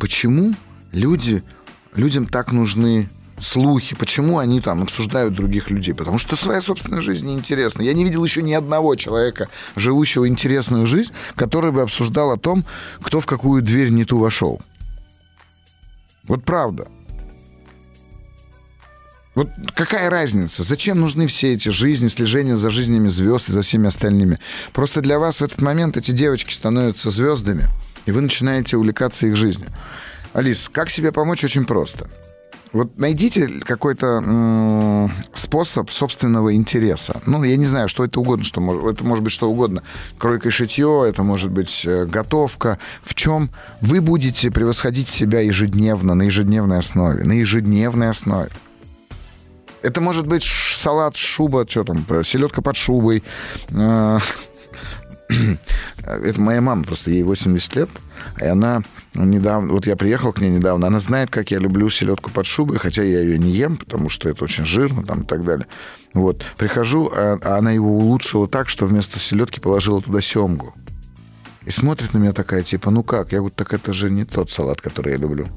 почему людям так нужны слухи, почему они там обсуждают других людей? Потому что своя собственная жизнь неинтересна. Я не видел еще ни одного человека, живущего интересную жизнь, который бы обсуждал о том, кто в какую дверь не ту вошел. Вот правда. Вот какая разница? Зачем нужны все эти жизни, слежения за жизнями звезд и за всеми остальными? Просто для вас в этот момент эти девочки становятся звездами, и вы начинаете увлекаться их жизнью. Алис, как себе помочь? Очень просто. Вот найдите какой-то способ собственного интереса. Ну, я не знаю, что это угодно, что это может быть что угодно. Кройка и шитье, это может быть готовка. В чем вы будете превосходить себя ежедневно, на ежедневной основе. На ежедневной основе. Это может быть салат, шуба, что там, селедка под шубой. Это моя мама, просто ей 80 лет, и она недавно, вот я приехал к ней недавно, она знает, как я люблю селедку под шубой, хотя я ее не ем, потому что это очень жирно там, и так далее. Вот, прихожу, а она его улучшила так, что вместо селедки положила туда семгу. И смотрит на меня такая, типа, ну как? Я говорю, так это же не тот салат, который я люблю.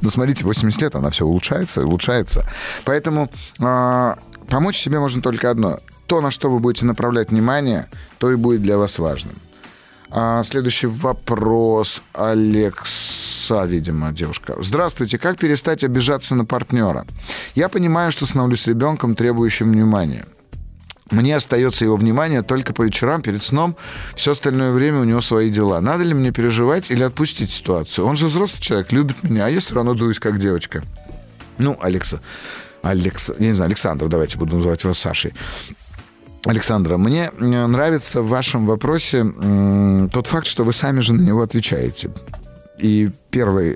Ну, смотрите, 80 лет, она все улучшается и улучшается. Поэтому помочь себе можно только одно. То, на что вы будете направлять внимание, то и будет для вас важным. Следующий вопрос. Алекса, видимо, девушка. Здравствуйте. Как перестать обижаться на партнера? Я понимаю, что становлюсь ребенком, требующим внимания. Мне остается его внимание только по вечерам, перед сном. Все остальное время у него свои дела. Надо ли мне переживать или отпустить ситуацию? Он же взрослый человек, любит меня, а я все равно дуюсь, как девочка. Ну, я не знаю, Александр, давайте буду называть его Сашей. Александра, мне нравится в вашем вопросе тот факт, что вы сами же на него отвечаете. И первый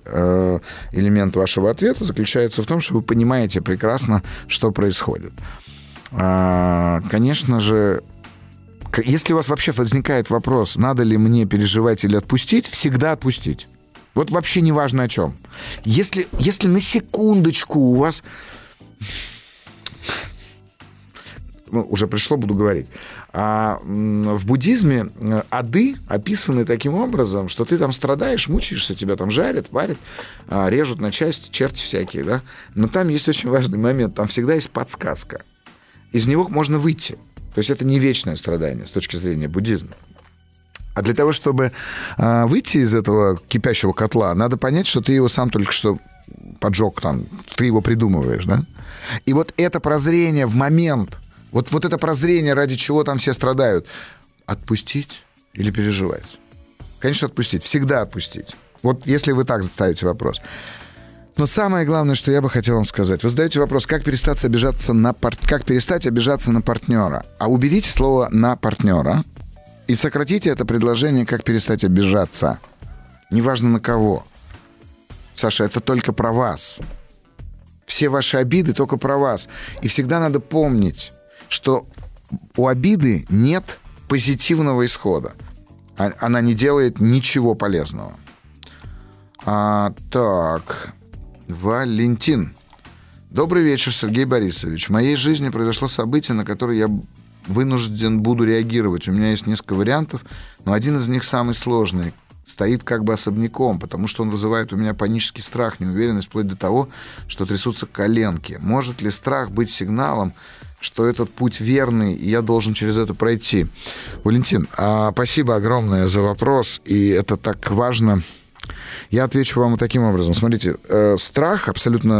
элемент вашего ответа заключается в том, что вы понимаете прекрасно, что происходит. Конечно же, если у вас вообще возникает вопрос, надо ли мне переживать или отпустить, всегда отпустить. Вот вообще не важно о чем. Если на секундочку у вас... Ну, уже пришло, буду говорить. В буддизме ады описаны таким образом, что ты там страдаешь, мучаешься, тебя там жарят, варят, режут на части, черти всякие, да. Но там есть очень важный момент, там всегда есть подсказка. Из него можно выйти. То есть это не вечное страдание с точки зрения буддизма. А для того, чтобы выйти из этого кипящего котла, надо понять, что ты его сам только что поджег, там, ты его придумываешь, да? И вот это прозрение в момент, вот это прозрение, ради чего там все страдают, отпустить или переживать? Конечно, отпустить, всегда отпустить. Вот если вы так ставите вопрос. Но самое главное, что я бы хотел вам сказать. Вы задаете вопрос, как перестать обижаться на партнера. А уберите слово «на партнера» и сократите это предложение «как перестать обижаться». Неважно на кого. Саша, это только про вас. Все ваши обиды только про вас. И всегда надо помнить, что у обиды нет позитивного исхода. Она не делает ничего полезного. Так... Валентин. Добрый вечер, Сергей Борисович. В моей жизни произошло событие, на которое я вынужден буду реагировать. У меня есть несколько вариантов, но один из них самый сложный. Стоит как бы особняком, потому что он вызывает у меня панический страх, неуверенность, вплоть до того, что трясутся коленки. Может ли страх быть сигналом, что этот путь верный, и я должен через это пройти? Валентин, спасибо огромное за вопрос, и это так важно. Я отвечу вам таким образом. Смотрите, страх абсолютно...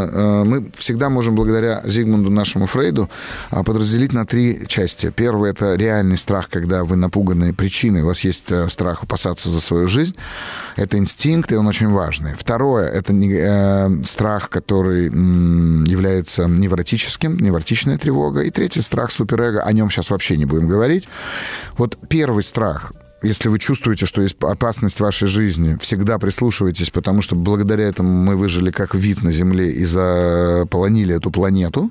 мы всегда можем благодаря Зигмунду нашему Фрейду подразделить на три части. Первый — это реальный страх, когда вы напуганы причиной. У вас есть страх опасаться за свою жизнь. Это инстинкт, и он очень важный. Второе — это страх, который является невротическим, невротичная тревога. И третий — страх суперэго. О нем сейчас вообще не будем говорить. Вот первый страх... Если вы чувствуете, что есть опасность в вашей жизни, всегда прислушивайтесь, потому что благодаря этому мы выжили как вид на Земле и заполонили эту планету.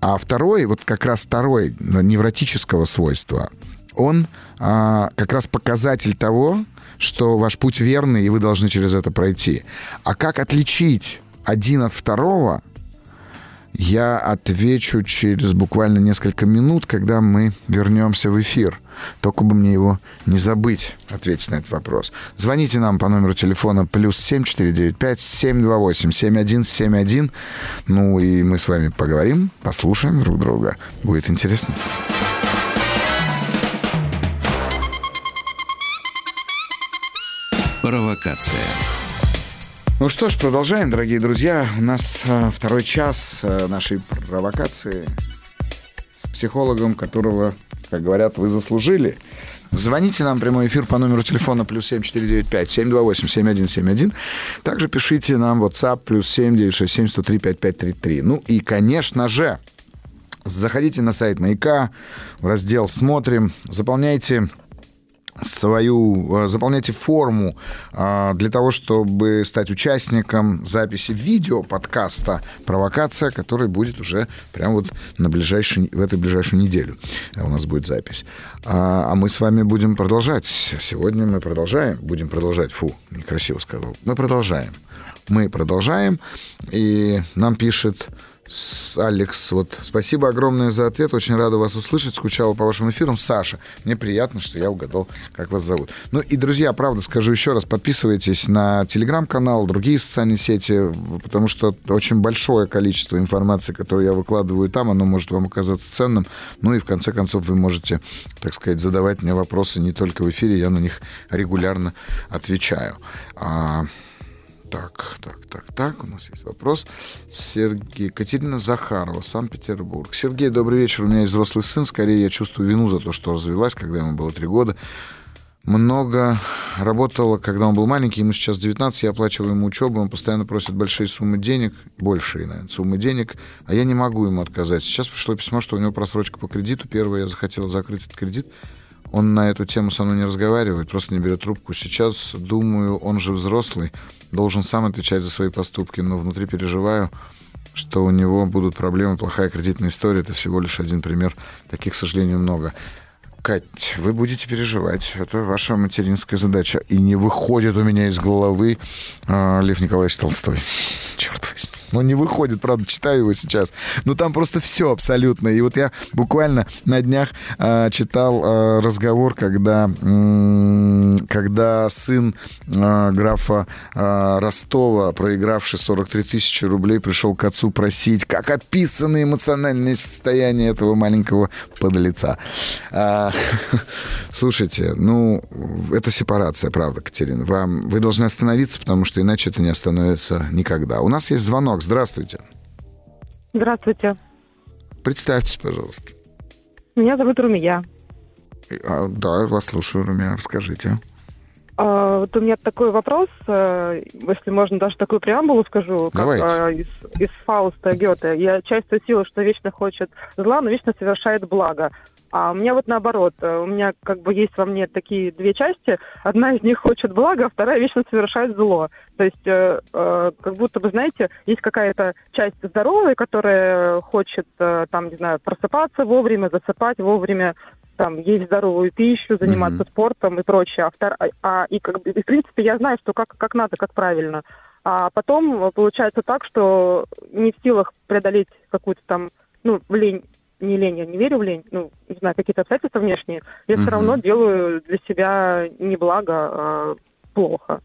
А второй, вот как раз второй невротического свойства, он как раз показатель того, что ваш путь верный, и вы должны через это пройти. А как отличить один от второго, я отвечу через буквально несколько минут, когда мы вернемся в эфир. Только бы мне его не забыть, ответить на этот вопрос. Звоните нам по номеру телефона +7 495 728 7171. Ну и мы с вами поговорим, послушаем друг друга. Будет интересно. Провокация. Ну что ж, продолжаем, дорогие друзья. У нас второй час нашей провокации с психологом, которого Как говорят, вы заслужили. Звоните нам в прямой эфир по номеру телефона +7 495 728 7171. Также пишите нам в WhatsApp +7 967 103 5533. Ну и, конечно же, заходите на сайт Маяка, в раздел «Смотрим», заполняйте форму для того, чтобы стать участником записи видео-подкаста «Провокация», который будет уже прямо вот в эту ближайшую неделю у нас будет запись. А мы с вами будем продолжать. Сегодня мы будем продолжать. Фу, некрасиво сказал. Мы продолжаем. И нам пишет Алекс, спасибо огромное за ответ. Очень рада вас услышать. Скучала по вашим эфирам. Саша, мне приятно, что я угадал, как вас зовут. Ну и, друзья, правда, скажу еще раз, подписывайтесь на телеграм-канал, другие социальные сети, потому что очень большое количество информации, которую я выкладываю там, оно может вам оказаться ценным. Ну и, в конце концов, вы можете, так сказать, задавать мне вопросы не только в эфире, я на них регулярно отвечаю. Так, у нас есть вопрос. Екатерина Захарова, Санкт-Петербург. Сергей, добрый вечер, у меня есть взрослый сын. Скорее, я чувствую вину за то, что развелась, когда ему было 3 года. Много работала, когда он был маленький, ему сейчас 19, я оплачиваю ему учебу, он постоянно просит большие суммы денег, а я не могу ему отказать. Сейчас пришло письмо, что у него просрочка по кредиту. Первое, я захотела закрыть этот кредит. Он на эту тему со мной не разговаривает, просто не берет трубку. Сейчас, думаю, он же взрослый, должен сам отвечать за свои поступки, но внутри переживаю, что у него будут проблемы, плохая кредитная история. Это всего лишь один пример. Таких, к сожалению, много. Кать, вы будете переживать. Это ваша материнская задача. И не выходит у меня из головы Лев Николаевич Толстой. Черт возьми. Он не выходит, правда, читаю его сейчас. Но там просто все абсолютно. И вот я буквально на днях читал разговор, когда сын графа Ростова, проигравший 43 тысячи рублей, пришел к отцу просить, как описано эмоциональное состояние этого маленького подлеца. Слушайте, это сепарация, правда, Катерина. Вы должны остановиться, потому что иначе это не остановится никогда. У нас есть звонок. Здравствуйте. Здравствуйте. Представьтесь, пожалуйста. Меня зовут Румия. Да, вас слушаю, Румия. Расскажите. Вот у меня такой вопрос, если можно, даже такую преамбулу скажу, как из Фауста Гёте. Я часто сила, что вечно хочет зла, но вечно совершает благо. А у меня вот наоборот, у меня как бы есть во мне такие две части. Одна из них хочет блага, а вторая вечно совершает зло. То есть как будто бы, знаете, есть какая-то часть здоровая, которая хочет, просыпаться вовремя, засыпать вовремя, есть здоровую пищу, заниматься спортом и прочее. И в принципе, я знаю, что как надо, как правильно. А потом получается так, что не в силах преодолеть какую-то лень. Не лень, я не верю в лень, не знаю, какие-то обстоятельства внешние, я все равно делаю для себя не благо, а плохо.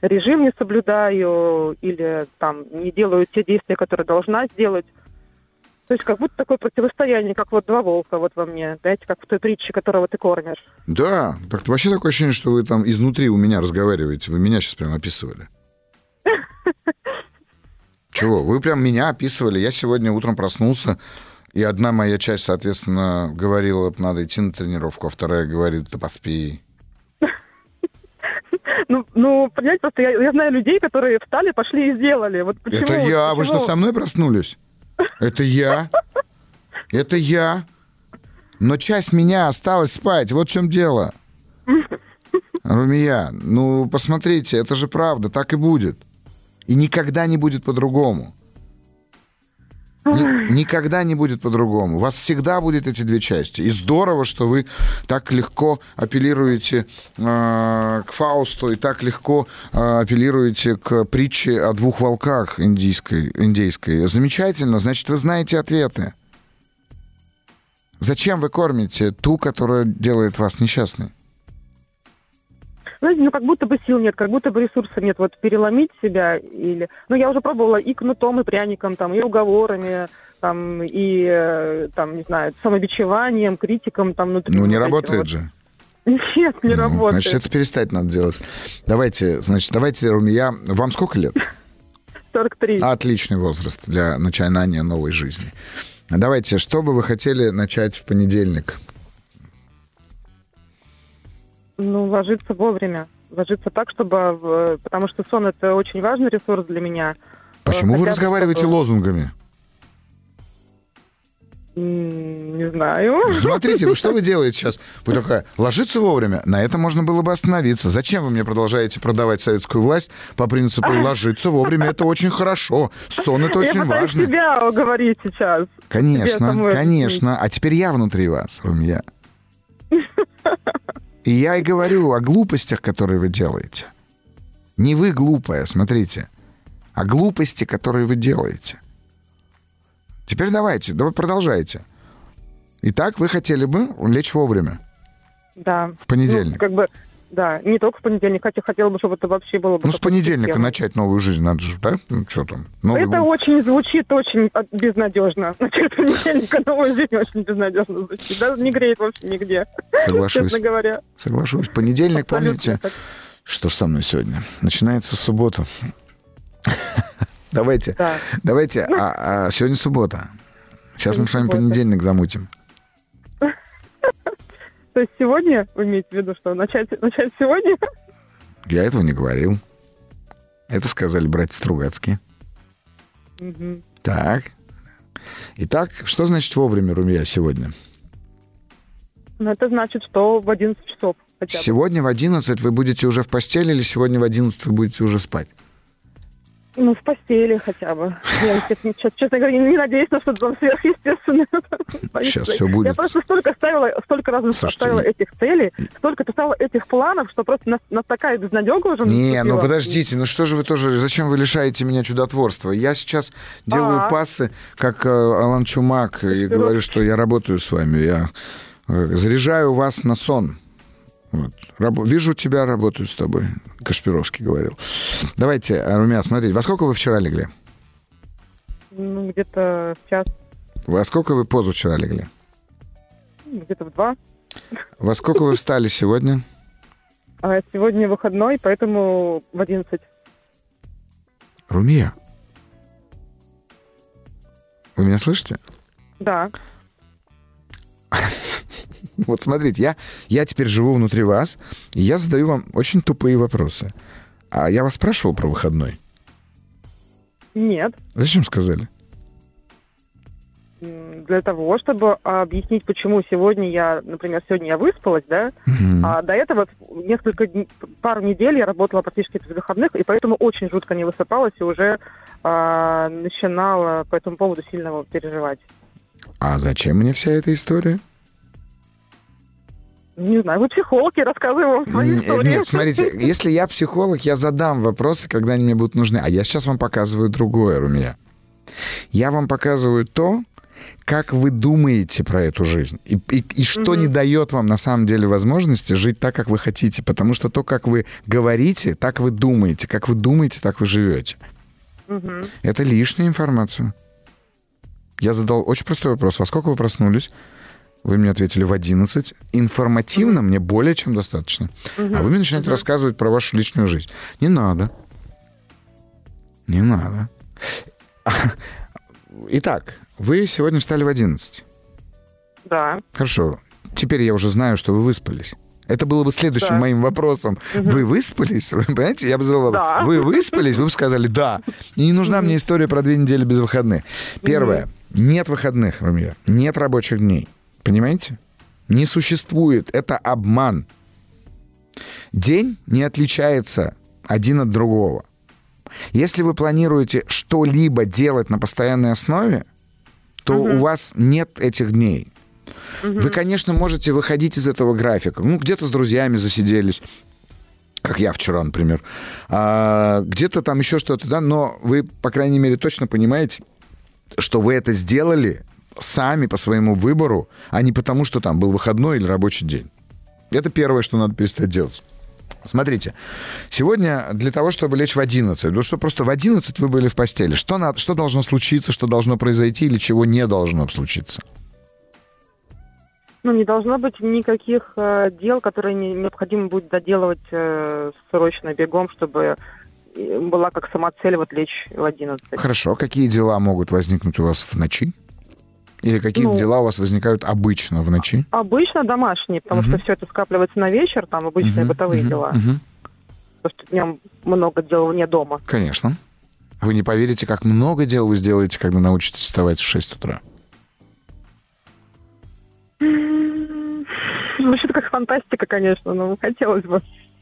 Режим не соблюдаю или не делаю те действия, которые должна сделать. То есть как будто такое противостояние, как два волка во мне, знаете, как в той притче, которого ты кормишь. Да, так вообще такое ощущение, что вы изнутри у меня разговариваете, вы меня сейчас прям описывали. Чего? Вы прям меня описывали. Я сегодня утром проснулся, и одна моя часть, соответственно, говорила, надо идти на тренировку, а вторая говорит, да поспи. Понимаете, просто я знаю людей, которые встали, пошли и сделали. Вот почему? Это я. Почему? Вы что, со мной проснулись? Это я. Но часть меня осталась спать. Вот в чем дело. Румия, посмотрите, это же правда, так и будет. И никогда не будет по-другому. Никогда не будет по-другому. У вас всегда будут эти две части. И здорово, что вы так легко апеллируете к Фаусту и так легко апеллируете к притче о двух волках индейской. Замечательно, значит, вы знаете ответы. Зачем вы кормите ту, которая делает вас несчастной? Как будто бы сил нет, как будто бы ресурса нет. Вот переломить себя или... я уже пробовала и кнутом, и пряником, и уговорами, и, самобичеванием, критиком, внутри. Не работает же. Нет, не работает. Значит, это перестать надо делать. Давайте, Румия, вам сколько лет? 43. Отличный возраст для начинания новой жизни. Давайте, что бы вы хотели начать в понедельник? Ну, ложиться вовремя. Ложиться так, чтобы... Потому что сон — это очень важный ресурс для меня. Почему хотя вы разговариваете лозунгами? Не знаю. Смотрите, что вы делаете сейчас? Вы такая, ложиться вовремя? На этом можно было бы остановиться. Зачем вы мне продолжаете продавать советскую власть по принципу ложиться вовремя? Это очень хорошо. Сон — это очень важно. Я пытаюсь себя уговорить сейчас. Конечно, конечно. А теперь я внутри вас, Румия. И я и говорю о глупостях, которые вы делаете. Не вы глупая, смотрите. А глупости, которые вы делаете. Теперь давайте, продолжайте. Итак, вы хотели бы лечь вовремя? Да. В понедельник? Ну, да, не только в понедельник, хотя хотела бы, чтобы это вообще было... Ну, с понедельника системы. Начать новую жизнь надо же, да? Ну, что там? Это очень звучит очень безнадежно. Начать с понедельника новую жизнь очень безнадежно звучит. Даже не греет вообще нигде, соглашусь, честно говоря. Соглашусь. Понедельник, помните, что со мной сегодня? Начинается в субботу. Давайте, да. Сегодня суббота. Сейчас мы с вами понедельник замутим. То есть сегодня, вы имеете в виду, что начать сегодня? Я этого не говорил. Это сказали братья Стругацкие. Угу. Так. Итак, что значит вовремя, Румия, сегодня? Ну, это значит, что в 11 часов хотя бы. Сегодня в 11 вы будете уже в постели или сегодня в 11 вы будете уже спать? Ну, в постели хотя бы. Я, честно говоря, не надеюсь на что-то там сверхъестественное. Сейчас все будет. Я просто столько раз ставила этих целей, столько писала этих планов, что просто нас такая безнадега уже... Не, ну подождите, ну что же вы тоже... Зачем вы лишаете меня чудотворства? Я сейчас делаю пассы, как Алан Чумак, и говорю, что я работаю с вами. Я заряжаю вас на сон. Вот. Вижу тебя, работаю с тобой. Кашпировский говорил. Давайте, Румия, смотрите. Во сколько вы вчера легли? Ну, где-то в час. Во сколько вы позавчера легли? Где-то в 2. Во сколько вы встали сегодня? Сегодня выходной, поэтому в 11. Румия, вы меня слышите? Да. Вот смотрите, я теперь живу внутри вас, и я задаю вам очень тупые вопросы. А я вас спрашивал про выходной? Нет. Зачем сказали? Для того, чтобы объяснить, почему сегодня я выспалась, да, а до этого пару недель я работала практически без выходных, и поэтому очень жутко не высыпалась, и уже начинала по этому поводу сильно переживать. А зачем мне вся эта история? Не знаю, вы психологи, рассказываю вам свои истории. Нет, смотрите, если я психолог, я задам вопросы, когда они мне будут нужны. А я сейчас вам показываю другое, Румия. Я вам показываю то, как вы думаете про эту жизнь. И что не дает вам на самом деле возможности жить так, как вы хотите. Потому что то, как вы говорите, так вы думаете. Как вы думаете, так вы живете. Это лишняя информация. Я задал очень простой вопрос. Во сколько вы проснулись? Вы мне ответили в 11. Информативно мне более чем достаточно. А вы мне начинаете рассказывать про вашу личную жизнь. Не надо. Не надо. Итак, вы сегодня встали в 11. Да. Хорошо. Теперь я уже знаю, что вы выспались. Это было бы следующим моим вопросом. Вы выспались? Вы понимаете? Я бы задал вопрос. Да. Вы выспались? Вы бы сказали «да». И не нужна мне история про 2 недели без выходных. Первое. Нет выходных, Румия. Нет рабочих дней. Понимаете? Не существует. Это обман. День не отличается один от другого. Если вы планируете что-либо делать на постоянной основе, то у вас нет этих дней. Вы, конечно, можете выходить из этого графика. Ну, где-то с друзьями засиделись, как я вчера, например. Где-то там еще что-то, да. Но вы, по крайней мере, точно понимаете, что вы это сделали сами по своему выбору, а не потому, что там был выходной или рабочий день. Это первое, что надо перестать делать. Смотрите, сегодня для того, чтобы лечь в 11, потому что просто в 11 вы были в постели. Что должно случиться, что должно произойти или чего не должно случиться? Ну, не должно быть никаких дел, которые необходимо будет доделывать срочно, бегом, чтобы была как самоцель лечь в 11. Хорошо. Какие дела могут возникнуть у вас в ночи? Или какие дела у вас возникают обычно в ночи? Обычно домашние, потому что все это скапливается на вечер, там обычные бытовые дела. Потому что днем много дел вне дома. Конечно. Вы не поверите, как много дел вы сделаете, когда научитесь вставать в 6 утра. Ну, что-то как фантастика, конечно, но хотелось бы.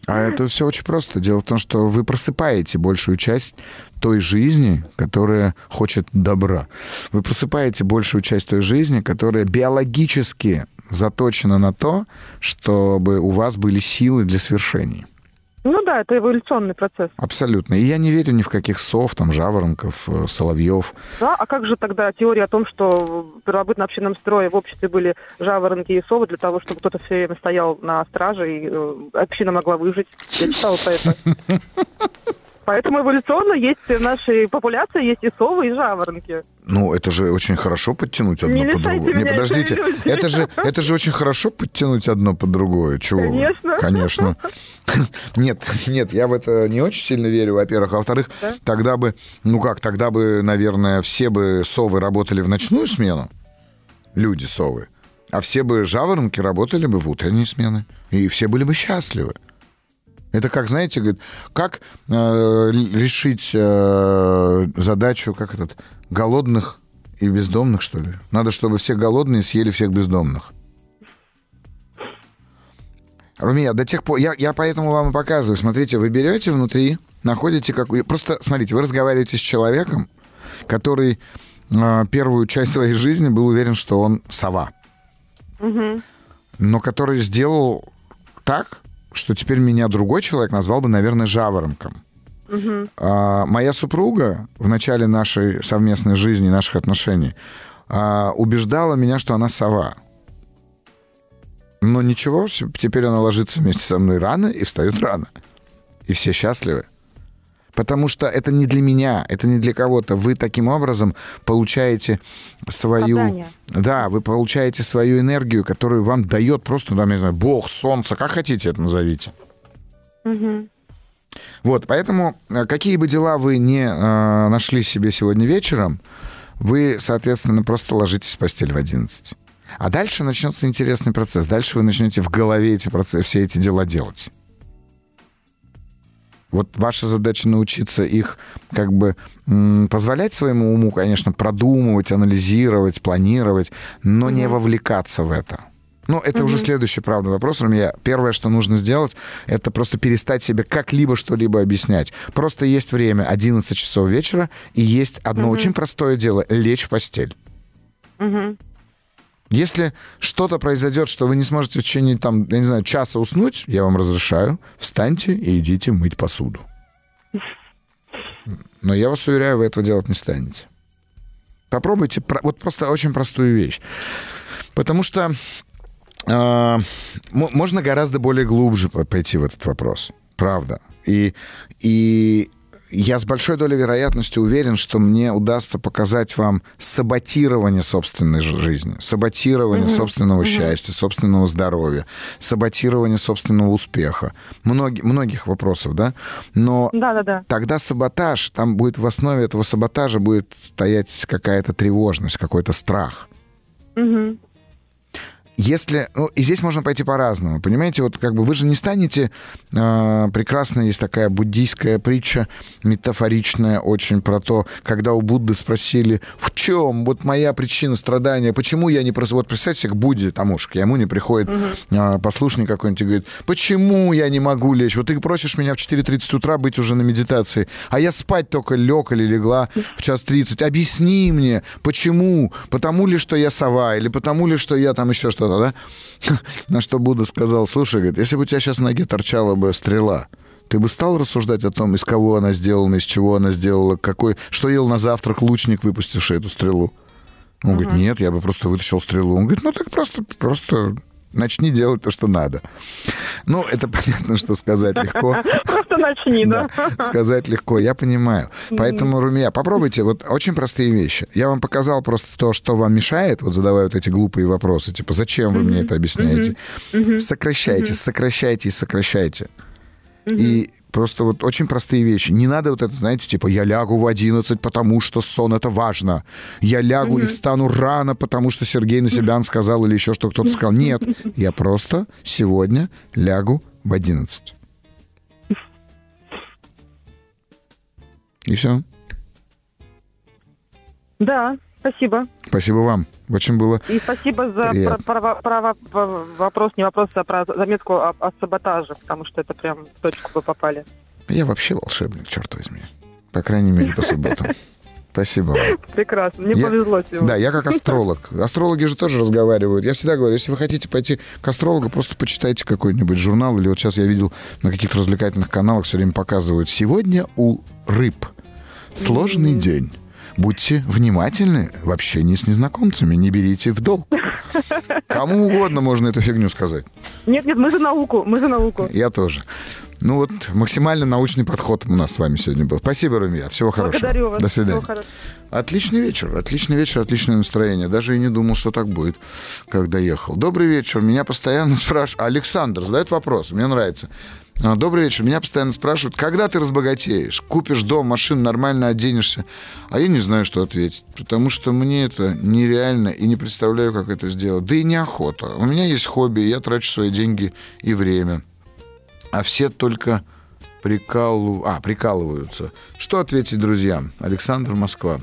А это все очень просто. Дело в том, что вы просыпаете большую часть той жизни, которая хочет добра. Вы просыпаете большую часть той жизни, которая биологически заточена на то, чтобы у вас были силы для свершений. Ну да, это эволюционный процесс. Абсолютно. И я не верю ни в каких сов, там, жаворонков, соловьев. Да, а как же тогда теория о том, что в первобытном общинном строе в обществе были жаворонки и совы для того, чтобы кто-то все время стоял на страже, и община могла выжить? Я читала про это. Поэтому эволюционно есть в нашей популяции, есть и совы, и жаворонки. Ну, это же очень хорошо подтянуть одно под другое. Не, подождите, это же очень хорошо подтянуть одно под другое. Чего? Конечно. Конечно. Нет, я в это не очень сильно верю, во-первых. А во-вторых, тогда бы, наверное, все бы совы работали в ночную смену, люди-совы, а все бы жаворонки работали бы в утренней смены. И все были бы счастливы. Это как, знаете, говорит, как решить задачу, как этот, голодных и бездомных, что ли? Надо, чтобы все голодные съели всех бездомных. Румия, до тех пор... Я поэтому вам и показываю. Смотрите, вы берете внутри, находите какую... Просто, смотрите, вы разговариваете с человеком, который первую часть своей жизни был уверен, что он сова. Угу. Но который сделал так... что теперь меня другой человек назвал бы, наверное, жаворонком. Угу. Моя супруга в начале нашей совместной жизни, наших отношений, убеждала меня, что она сова. Но ничего, теперь она ложится вместе со мной рано и встает рано. И все счастливы. Потому что это не для меня, это не для кого-то. Вы таким образом получаете свою... Попадание. Да, вы получаете свою энергию, которую вам дает просто, там, я не знаю, Бог, солнце, как хотите это назовите. Угу. Вот, поэтому какие бы дела вы не нашли себе сегодня вечером, вы, соответственно, просто ложитесь в постель в 11. А дальше начнется интересный процесс. Дальше вы начнете в голове эти процессы, все эти дела делать. Вот ваша задача научиться их как бы позволять своему уму, конечно, продумывать, анализировать, планировать, но не вовлекаться в это. Ну, это уже следующий, правда, вопрос. У меня первое, что нужно сделать, это просто перестать себе как-либо что-либо объяснять. Просто есть время, 11 часов вечера, и есть одно очень простое дело — лечь в постель. Если что-то произойдет, что вы не сможете в течение, там, я не знаю, часа уснуть, я вам разрешаю, встаньте и идите мыть посуду. Но я вас уверяю, вы этого делать не станете. Попробуйте, вот просто очень простую вещь. Потому что можно гораздо более глубже пойти в этот вопрос. Правда. И я с большой долей вероятности уверен, что мне удастся показать вам саботирование собственной жизни, саботирование собственного счастья, собственного здоровья, саботирование собственного успеха. Многих вопросов, да? Но тогда саботаж, там будет в основе этого саботажа будет стоять какая-то тревожность, какой-то страх. Если, ну, и здесь можно пойти по-разному, понимаете, вот как бы вы же не станете, прекрасная есть такая буддийская притча, метафоричная очень, про то, когда у Будды спросили, в чем вот моя причина страдания, почему я не просыпаюсь, вот представьте, к Будде, тому же, к ему не приходит послушник какой-нибудь и говорит, почему я не могу лечь, вот ты просишь меня в 4:30 утра быть уже на медитации, а я спать только лег или легла в 1:30, объясни мне, почему, потому ли, что я сова, или потому ли, что я там еще что-то. Да? На что Будда сказал, слушай, говорит, если бы у тебя сейчас в ноге торчала бы стрела, ты бы стал рассуждать о том, из кого она сделана, из чего она сделала, какой, что ел на завтрак лучник, выпустивший эту стрелу? Он говорит, нет, я бы просто вытащил стрелу. Он говорит, ну так просто начни делать то, что надо. Ну, это понятно, что сказать легко. Просто начни, да? Сказать легко, я понимаю. Поэтому, Румия, попробуйте вот очень простые вещи. Я вам показал просто то, что вам мешает, вот задавая вот эти глупые вопросы, типа, зачем вы мне это объясняете? Сокращайте, сокращайте и сокращайте. Угу. И просто вот очень простые вещи. Не надо вот это, знаете, типа «я лягу в 11, потому что сон — это важно». «Я лягу и встану рано, потому что Сергей Насибян сказал» или еще что кто-то сказал. Нет, я просто сегодня лягу в 11. И все. Да, спасибо. Спасибо вам. Очень было. И спасибо за вопрос, не вопрос, а про заметку о саботаже, потому что это прям в точку вы попали. Я вообще волшебник, черт возьми. По крайней мере, по субботам. Спасибо вам. Прекрасно. Мне повезло сегодня. Да, я как астролог. Астрологи же тоже разговаривают. Я всегда говорю, если вы хотите пойти к астрологу, просто почитайте какой-нибудь журнал. Или вот сейчас я видел на каких-то развлекательных каналах все время показывают. Сегодня у рыб сложный день. Будьте внимательны в общении с незнакомцами, не берите в долг. Кому угодно можно эту фигню сказать. Нет, мы за науку, мы за науку. Я тоже. Ну вот, максимально научный подход у нас с вами сегодня был. Спасибо, Румия, всего хорошего. Благодарю вас. До свидания. Отличный вечер, отличное настроение. Даже и не думал, что так будет, когда ехал. Добрый вечер, меня постоянно спрашивают... Александр задает вопрос, мне нравится. Добрый вечер, меня постоянно спрашивают, когда ты разбогатеешь, купишь дом, машину, нормально оденешься. А я не знаю, что ответить, потому что мне это нереально и не представляю, как это сделать. Да и неохота. У меня есть хобби, я трачу свои деньги и время. А все только прикалываются. Что ответить друзьям? Александр, Москва.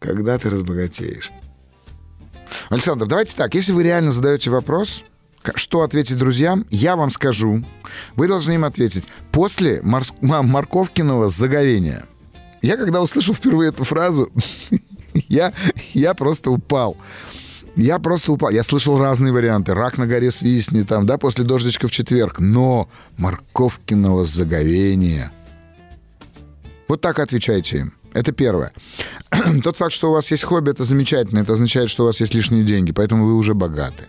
Когда ты разбогатеешь? Александр, давайте так. Если вы реально задаете вопрос, что ответить друзьям, я вам скажу. Вы должны им ответить. После морковкиного заговения. Я когда услышал впервые эту фразу, я просто упал. Я просто упал. Я слышал разные варианты. Рак на горе свистни, там, да, после дождичка в четверг. Но морковкиного заговения. Вот так отвечайте им. Это первое. Тот факт, что у вас есть хобби, это замечательно. Это означает, что у вас есть лишние деньги, поэтому вы уже богаты.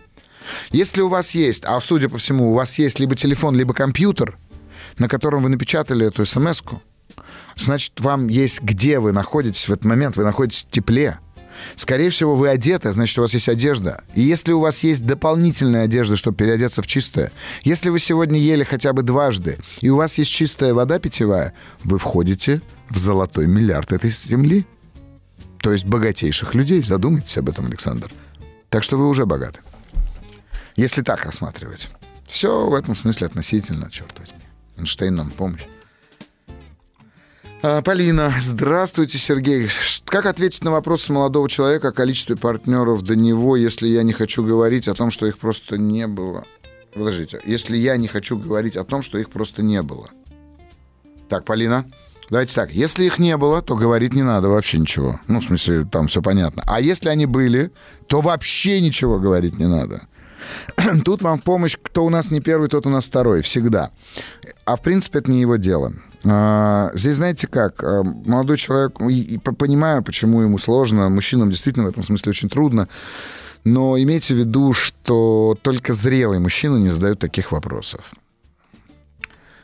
Если у вас есть, а судя по всему, у вас есть либо телефон, либо компьютер, на котором вы напечатали эту смс-ку, значит, вам есть где вы находитесь в этот момент, вы находитесь в тепле. Скорее всего, вы одеты, значит, у вас есть одежда. И если у вас есть дополнительная одежда, чтобы переодеться в чистое, если вы сегодня ели хотя бы дважды, и у вас есть чистая вода питьевая, вы входите в золотой миллиард этой земли. То есть богатейших людей. Задумайтесь об этом, Александр. Так что вы уже богаты. Если так рассматривать. Все в этом смысле относительно, черт возьми. Эйнштейн нам помощь. Полина, здравствуйте, Сергей. Как ответить на вопрос молодого человека о количестве партнеров до него, если я не хочу говорить о том, что их просто не было? Подождите, если я не хочу говорить о том, что их просто не было. Так, Полина, давайте так. Если их не было, то говорить не надо вообще ничего. Ну, в смысле, там все понятно. А если они были, то вообще ничего говорить не надо. Тут вам в помощь, кто у нас не первый, тот у нас второй, всегда. А в принципе, это не его дело. Здесь, знаете как, молодой человек, понимаю, почему ему сложно, мужчинам действительно в этом смысле очень трудно, но имейте в виду, что только зрелые мужчины не задают таких вопросов.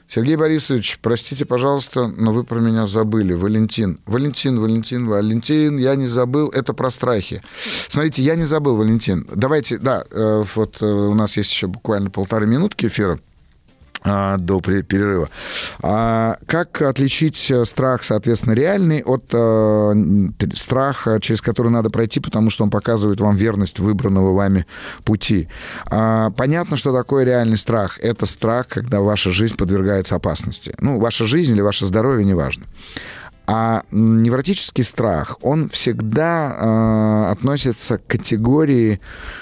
Сергей Борисович, простите, пожалуйста, но вы про меня забыли. Валентин, я не забыл. Это про страхи. Смотрите, я не забыл, Валентин. Давайте, да, вот у нас есть еще буквально 1,5 минутки эфира. До перерыва. Как отличить страх, соответственно, реальный от страха, через который надо пройти, потому что он показывает вам верность выбранного вами пути. Понятно, что такое реальный страх. Это страх, когда ваша жизнь подвергается опасности. Ну, ваша жизнь или ваше здоровье, неважно. А невротический страх, он всегда относится к категории,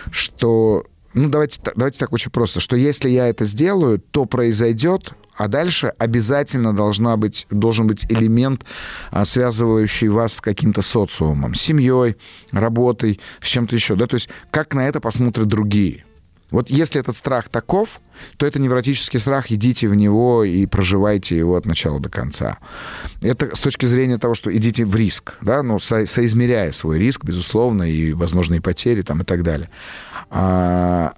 что... Ну, давайте так очень просто, что если я это сделаю, то произойдет, а дальше обязательно должен быть элемент, связывающий вас с каким-то социумом, с семьей, работой, с чем-то еще. Да? То есть как на это посмотрят другие. Вот если этот страх таков, то это невротический страх, идите в него и проживайте его от начала до конца. Это с точки зрения того, что идите в риск, да, ну, соизмеряя свой риск, безусловно, и возможные потери там, и так далее. А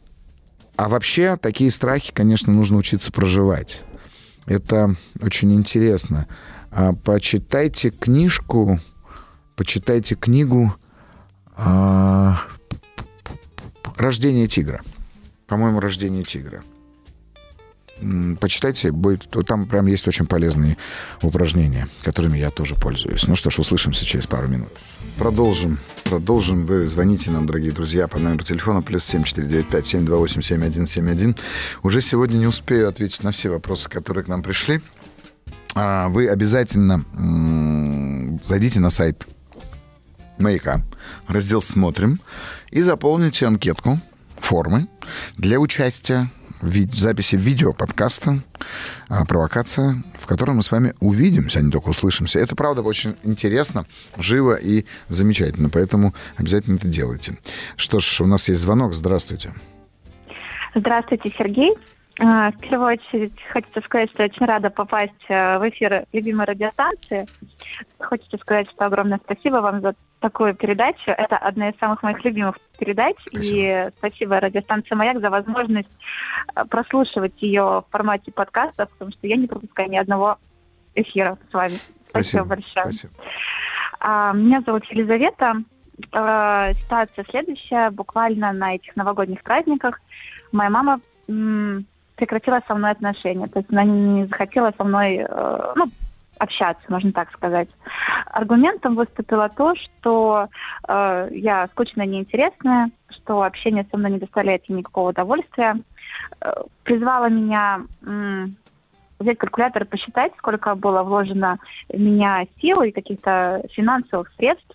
вообще такие страхи, конечно, нужно учиться проживать. Это очень интересно. Почитайте книжку... почитайте книгу «Рождение тигра». По-моему, «Рождение тигра». Почитайте, будет, там прям есть очень полезные упражнения, которыми я тоже пользуюсь. Ну что ж, услышимся через пару минут. Продолжим. Вы звоните нам, дорогие друзья, по номеру телефона +7 495 728 7171. Уже сегодня не успею ответить на все вопросы, которые к нам пришли. Вы обязательно зайдите на сайт Маяка, раздел «Смотрим», и заполните анкетку, формы для участия в записи видеоподкаста «Провокация», в котором мы с вами увидимся, а не только услышимся. Это, правда, очень интересно, живо и замечательно, поэтому обязательно это делайте. Что ж, у нас есть звонок. Здравствуйте. Здравствуйте, Сергей. В первую очередь, хочется сказать, что я очень рада попасть в эфир любимой радиостанции. Хочется сказать, что огромное спасибо вам за такую передачу. Это одна из самых моих любимых передач. Спасибо. И спасибо радиостанции «Маяк» за возможность прослушивать ее в формате подкаста, потому что я не пропускаю ни одного эфира с вами. Спасибо, большое. Спасибо. Меня зовут Елизавета. Ситуация следующая. Буквально на этих новогодних праздниках моя мама прекратила со мной отношения. То есть она не захотела со мной общаться, можно так сказать. Аргументом выступило то, что я скучная, неинтересная, что общение со мной не доставляет ей никакого удовольствия. Призвала меня взять калькулятор и посчитать, сколько было вложено в меня сил и каких-то финансовых средств.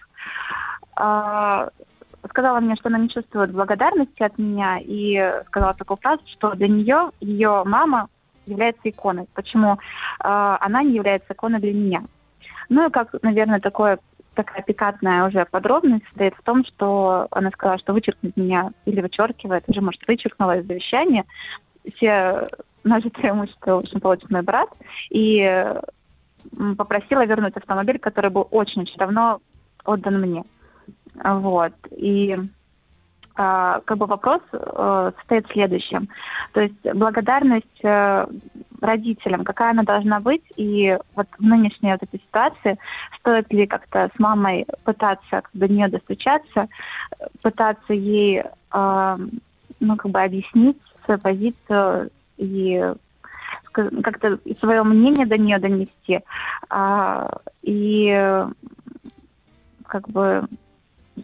Сказала мне, что она не чувствует благодарности от меня, и сказала такую фразу, что для нее ее мама является иконой. Почему она не является иконой для меня? Ну и как, наверное, такая пикантная уже подробность состоит в том, что она сказала, что вычеркнет меня или вычеркивает, уже, может, вычеркнула из завещания. Все нажитое имущество, в общем, получит мой брат. И попросила вернуть автомобиль, который был очень-очень давно отдан мне. Вот. И вопрос состоит в следующем. То есть благодарность родителям, какая она должна быть, и вот в нынешней вот этой ситуации стоит ли как-то с мамой пытаться до нее достучаться, пытаться ей объяснить свою позицию и как-то свое мнение до нее донести.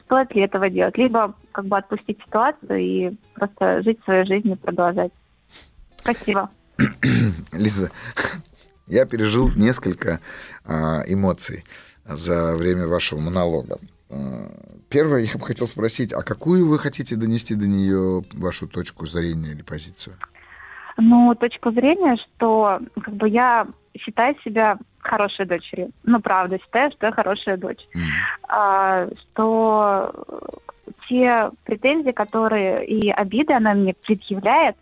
Стоит ли этого делать? Либо отпустить ситуацию и просто жить своей жизнью, продолжать. Спасибо. Лиза, я пережил несколько эмоций за время вашего монолога. Первое, я бы хотел спросить, а какую вы хотите донести до нее вашу точку зрения или позицию? Ну, точку зрения, что я считаю себя хорошей дочерью. Ну, правда, считаю, что я хорошая дочь. Что те претензии, которые и обиды она мне предъявляет,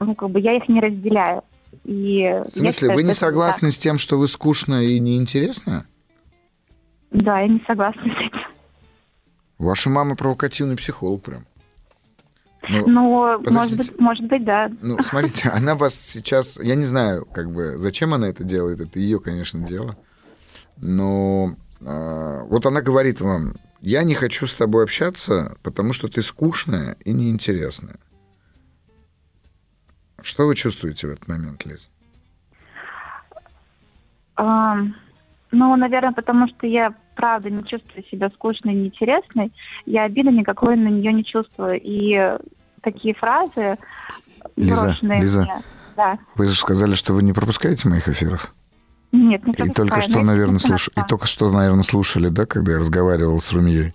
я их не разделяю. И в смысле, считаю, вы не согласны с тем, что вы скучная и неинтересная? Да, я не согласна с этим. Ваша мама провокативный психолог прям. Ну, может быть, да. Ну, смотрите, она вас сейчас... Я не знаю, зачем она это делает. Это ее, конечно, дело. Но вот она говорит вам, я не хочу с тобой общаться, потому что ты скучная и неинтересная. Что вы чувствуете в этот момент, Лиз? Наверное, потому что я... правда, не чувствую себя скучной, неинтересной. Я обиды никакой на нее не чувствую. И такие фразы... Лиза, да. Вы же сказали, что вы не пропускаете моих эфиров? Нет, не пропускаю. И только что, наверное, слушали, да, когда я разговаривал с Румией?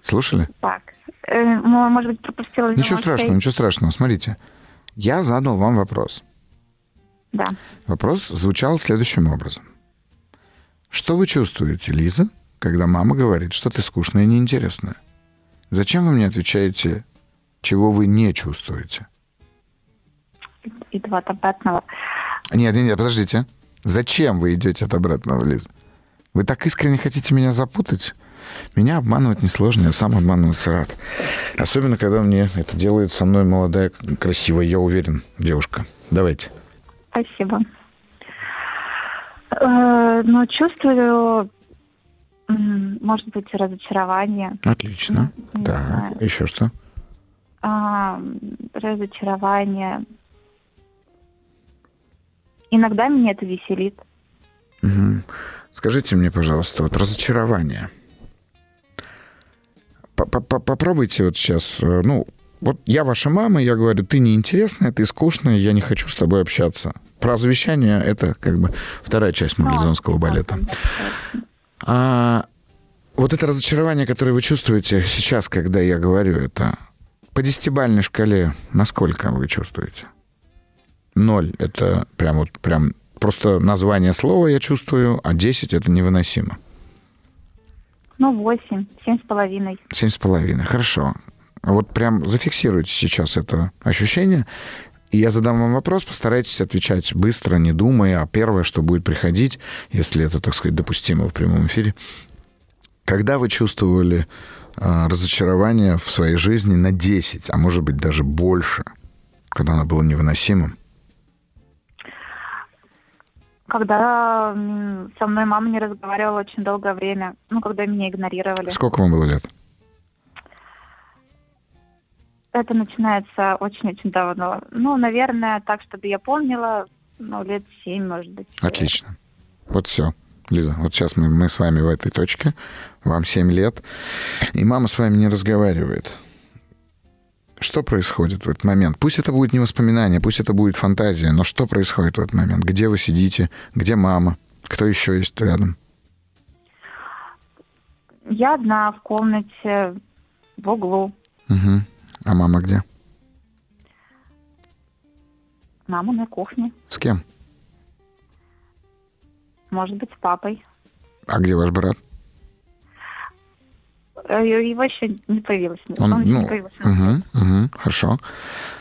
Слушали? Так. Может быть, пропустила... Ничего страшного. Смотрите, я задал вам вопрос. Да. Вопрос звучал следующим образом. Что вы чувствуете, Лиза, когда мама говорит, что ты скучная и неинтересная? Зачем вы мне отвечаете, чего вы не чувствуете? И два от обратного. Нет, подождите. Зачем вы идете от обратного, Лиза? Вы так искренне хотите меня запутать? Меня обманывать несложно, я сам обманываться рад. Особенно, когда мне это делает со мной молодая, красивая, я уверен, девушка. Давайте. Спасибо. Но чувствую, может быть, разочарование. Отлично. Да. Еще что? Разочарование. Иногда меня это веселит. Угу. Скажите мне, пожалуйста, вот разочарование. Попробуйте вот сейчас, ну, вот я ваша мама, я говорю, ты неинтересная, ты скучная, я не хочу с тобой общаться. Про завещание это как бы вторая часть марлезонского балета. А вот это разочарование, которое вы чувствуете сейчас, когда я говорю это, по десятибалльной шкале насколько вы чувствуете? 0 — это прям вот прям просто название слова я чувствую, а 10 — это невыносимо. 8, 7,5. 7,5, хорошо. Вот прям зафиксируйте сейчас это ощущение. И я задам вам вопрос, постарайтесь отвечать быстро, не думая, а первое, что будет приходить, если это, так сказать, допустимо в прямом эфире. Когда вы чувствовали разочарование в своей жизни на 10, а может быть даже больше, когда оно было невыносимым? Когда со мной мама не разговаривала очень долгое время, когда меня игнорировали. Сколько вам было лет? Это начинается очень-очень давно. Наверное, так, чтобы я помнила, лет 7, может быть. Отлично. Вот все, Лиза. Вот сейчас мы с вами в этой точке. Вам 7 лет. И мама с вами не разговаривает. Что происходит в этот момент? Пусть это будет не воспоминание, пусть это будет фантазия, но что происходит в этот момент? Где вы сидите? Где мама? Кто еще есть рядом? Я одна в комнате, в углу. Угу. А мама где? Мама на кухне. С кем? Может быть, с папой. А где ваш брат? Его еще не появилось. Он не появился. Хорошо.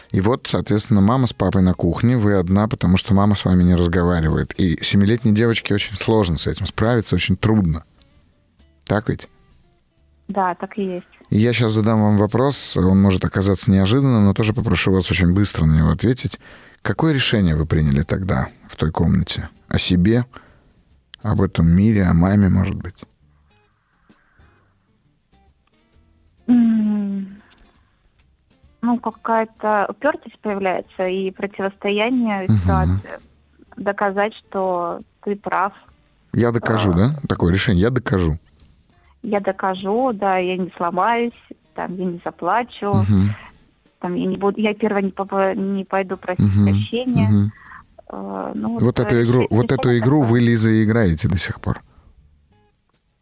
И вот, соответственно, мама с папой на кухне, вы одна, потому что мама с вами не разговаривает. И 7-летней девочке очень сложно с этим справиться, очень трудно. Так ведь? Да, так и есть. И я сейчас задам вам вопрос, он может оказаться неожиданным, но тоже попрошу вас очень быстро на него ответить. Какое решение вы приняли тогда в той комнате? О себе, об этом мире, о маме, может быть? Какая-то упертость появляется и противостояние ситуации. Доказать, что ты прав. Я докажу, да? Такое решение. Я докажу. Я докажу, да, я не сломаюсь, там, я не заплачу, там, я не буду, я первая не пойду просить прощения. Вот эту игру вы, Лиза, и играете до сих пор.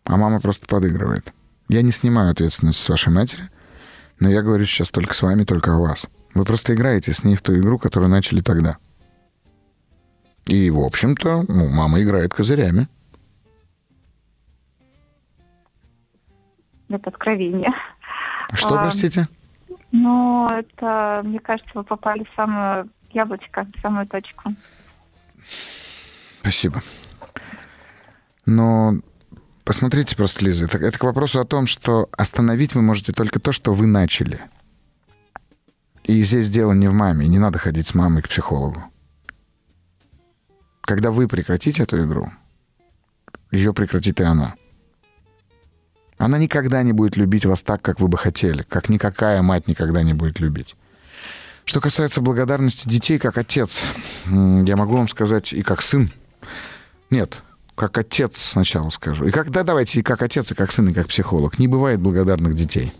А мама просто подыгрывает. Я не снимаю ответственность с вашей матери, но я говорю сейчас только с вами, только о вас. Вы просто играете с ней в ту игру, которую начали тогда. И, в общем-то, мама играет козырями. Это откровение. Что, простите? Это, мне кажется, вы попали в самое яблочко, в самую точку. Спасибо. Но посмотрите просто, Лиза, это к вопросу о том, что остановить вы можете только то, что вы начали. И здесь дело не в маме, не надо ходить с мамой к психологу. Когда вы прекратите эту игру, ее прекратит и она. Она никогда не будет любить вас так, как вы бы хотели, как никакая мать никогда не будет любить. Что касается благодарности детей, как отец, я могу вам сказать и как сын. Нет, как отец сначала скажу. Давайте и как отец, и как сын, и как психолог. Не бывает благодарных детей.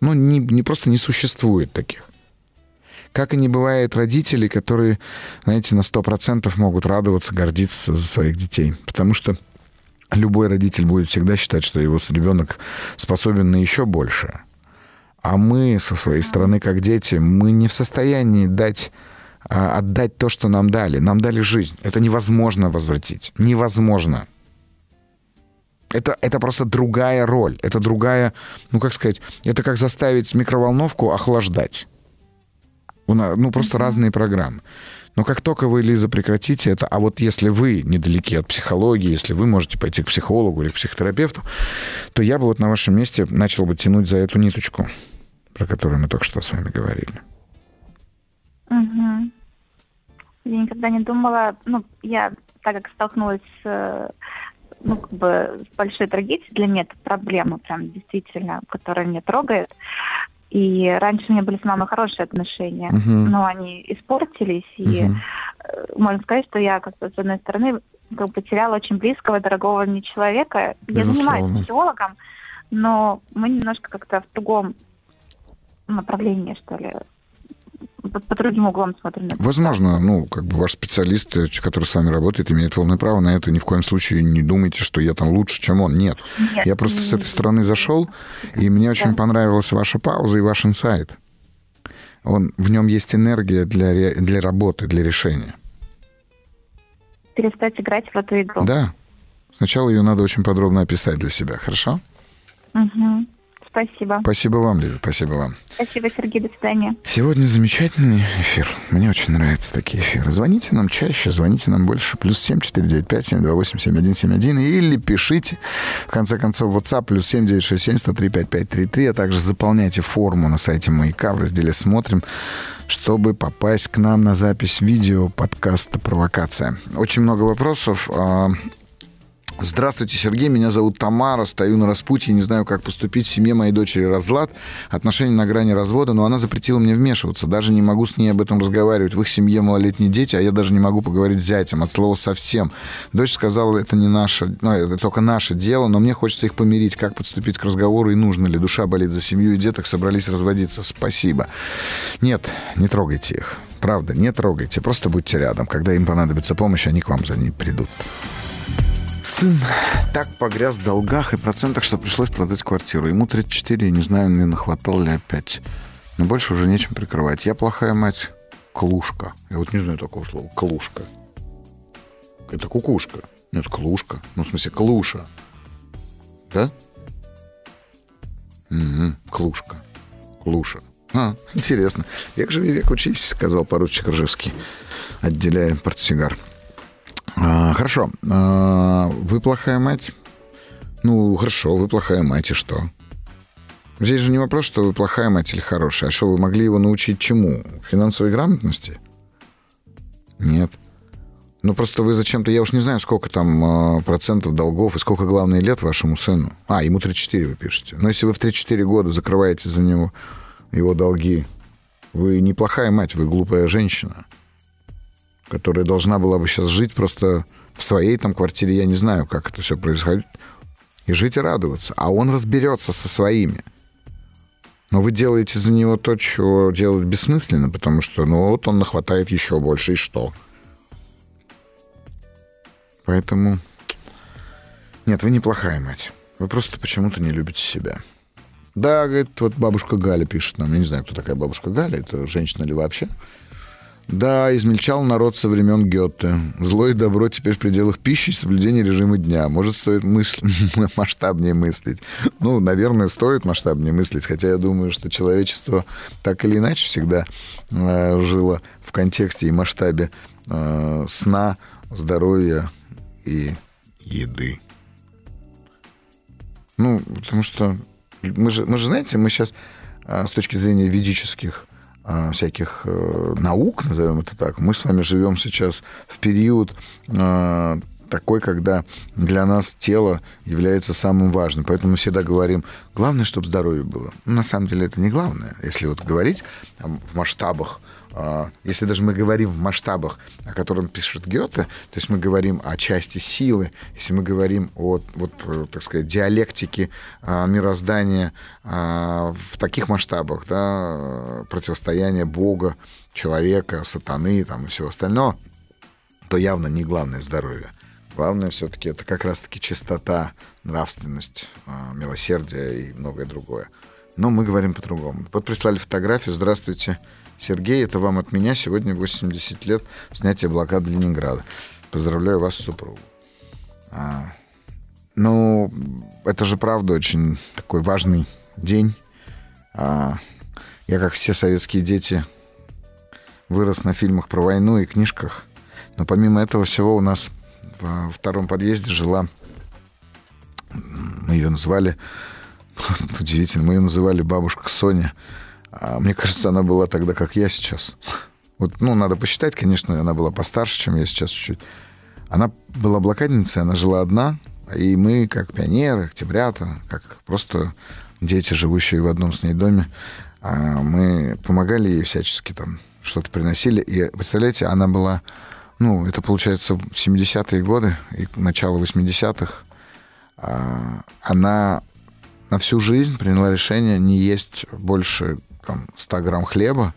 Просто не существует таких. Как и не бывает родителей, которые, знаете, на 100% могут радоваться, гордиться за своих детей. Потому что любой родитель будет всегда считать, что его ребенок способен на еще больше. А мы, со своей стороны, как дети, мы не в состоянии отдать то, что нам дали. Нам дали жизнь. Это невозможно возвратить. Невозможно. Это просто другая роль. Это другая, это как заставить микроволновку охлаждать. Просто разные программы. Но как только вы, Лиза, прекратите это, а вот если вы недалеки от психологии, если вы можете пойти к психологу или к психотерапевту, то я бы вот на вашем месте начал бы тянуть за эту ниточку, про которую мы только что с вами говорили. Угу. Я никогда не думала, я так как столкнулась с большой трагедией, для меня это проблема, прям действительно, которая меня трогает. И раньше у меня были с мамой хорошие отношения, но они испортились, и можно сказать, что я, как бы, с одной стороны, потеряла очень близкого, дорогого мне человека. Безусловно. Я занимаюсь психологом, но мы немножко как-то в другом направлении, что ли, по другим углам смотрим. Возможно, ваш специалист, который с вами работает, имеет полное право на это. Ни в коем случае не думайте, что я там лучше, чем он. Нет. Я просто с этой стороны зашел, и мне очень понравилась ваша пауза и ваш инсайт. В нем есть энергия для работы, для решения. Перестать играть в эту игру. Да. Сначала ее надо очень подробно описать для себя, хорошо? Угу. Спасибо. Спасибо вам, Лиза, спасибо вам. Спасибо, Сергей, до свидания. Сегодня замечательный эфир. Мне очень нравятся такие эфиры. Звоните нам чаще, звоните нам больше. +7 495 728 7171. Или пишите, в конце концов, WhatsApp +7 967 103 5533. А также заполняйте форму на сайте Маяка в разделе «Смотрим», чтобы попасть к нам на запись видео подкаста «Провокация». Очень много вопросов. Здравствуйте, Сергей, меня зовут Тамара, стою на распутье, не знаю, как поступить. В семье моей дочери разлад, отношения на грани развода, но она запретила мне вмешиваться. Даже не могу с ней об этом разговаривать. В их семье малолетние дети, а я даже не могу поговорить с зятем, от слова совсем. Дочь сказала, это только наше дело, но мне хочется их помирить. Как подступить к разговору и нужно ли? Душа болит за семью и деток, собрались разводиться. Спасибо. Нет, не трогайте их. Правда, не трогайте, просто будьте рядом. Когда им понадобится помощь, они к вам за ней придут. Сын так погряз в долгах и процентах, что пришлось продать квартиру. Ему 34, и не знаю, не нахватал ли опять. Но больше уже нечем прикрывать. Я плохая мать. Клушка. Я не знаю такого слова. Клушка. Это кукушка. Нет, клушка. Клуша. Да? Клушка. Клуша. Интересно. Век живи, век учись, сказал поручик Ржевский, отделяя портсигар. Хорошо. Вы плохая мать? Хорошо, вы плохая мать, и что? Здесь же не вопрос, что вы плохая мать или хорошая. А что, вы могли его научить чему? Финансовой грамотности? Нет. Просто вы зачем-то... Я уж не знаю, сколько там процентов долгов и сколько, главное, лет вашему сыну. Ему 34, вы пишете. Но если вы в 34 года закрываете за него его долги, вы не плохая мать, вы глупая женщина, которая должна была бы сейчас жить просто в своей там квартире, я не знаю, как это все происходит, и жить и радоваться. А он разберется со своими. Но вы делаете за него то, чего делать бессмысленно, потому что, он нахватает еще больше, и что? Поэтому... Нет, вы не плохая мать. Вы просто почему-то не любите себя. Да, говорит, бабушка Галя пишет нам. Я не знаю, кто такая бабушка Галя, это женщина ли вообще? Да, измельчал народ со времен Гёте. Зло и добро теперь в пределах пищи и соблюдения режима дня. Может, стоит масштабнее мыслить. Наверное, стоит масштабнее мыслить. Хотя я думаю, что человечество так или иначе всегда жило в контексте и масштабе сна, здоровья и еды. Потому что мы же, знаете, мы сейчас с точки зрения ведических всяких наук, назовем это так, мы с вами живем сейчас в период такой, когда для нас тело является самым важным. Поэтому мы всегда говорим, главное, чтобы здоровье было. На самом деле это не главное. Если говорить в масштабах, если даже мы говорим в масштабах, о котором пишет Гёте, то есть мы говорим о части силы, если мы говорим о, так сказать, диалектике мироздания в таких масштабах, да, противостояния Бога, человека, сатаны там, и всего остального, то явно не главное здоровье. Главное все-таки это как раз-таки чистота, нравственность, милосердие и многое другое. Но мы говорим по-другому. Прислали фотографию. Здравствуйте, Сергей, это вам от меня. Сегодня 80 лет снятия блокады Ленинграда. Поздравляю вас с супругом. Это же, правда, очень такой важный день. Я, как все советские дети, вырос на фильмах про войну и книжках. Но помимо этого всего у нас во втором подъезде жила... Мы ее называли... Удивительно, мы ее называли бабушка Соня. Мне кажется, она была тогда, как я сейчас. Надо посчитать, конечно, она была постарше, чем я сейчас чуть-чуть. Она была блокадницей, она жила одна, и мы, как пионеры, октябрята, как просто дети, живущие в одном с ней доме, мы помогали ей всячески, там что-то приносили. И, представляете, она была, ну, это, получается, в 70-е годы и начало 80-х, она на всю жизнь приняла решение не есть больше там, 100 грамм хлеба.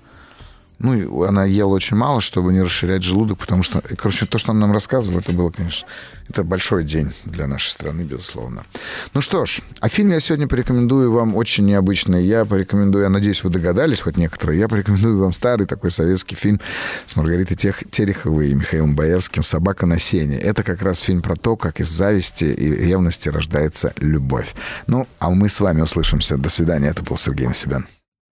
Ну, она ела очень мало, чтобы не расширять желудок, потому что, короче, то, что она нам рассказывала, это было, конечно, это большой день для нашей страны, безусловно. Ну что ж, а фильм я сегодня порекомендую вам очень необычный. Я порекомендую, я надеюсь, вы догадались хоть некоторые, я порекомендую вам старый такой советский фильм с Маргаритой Тереховой и Михаилом Боярским «Собака на сене». Это как раз фильм про то, как из зависти и ревности рождается любовь. Ну, а мы с вами услышимся. До свидания. Это был Сергей Насибян.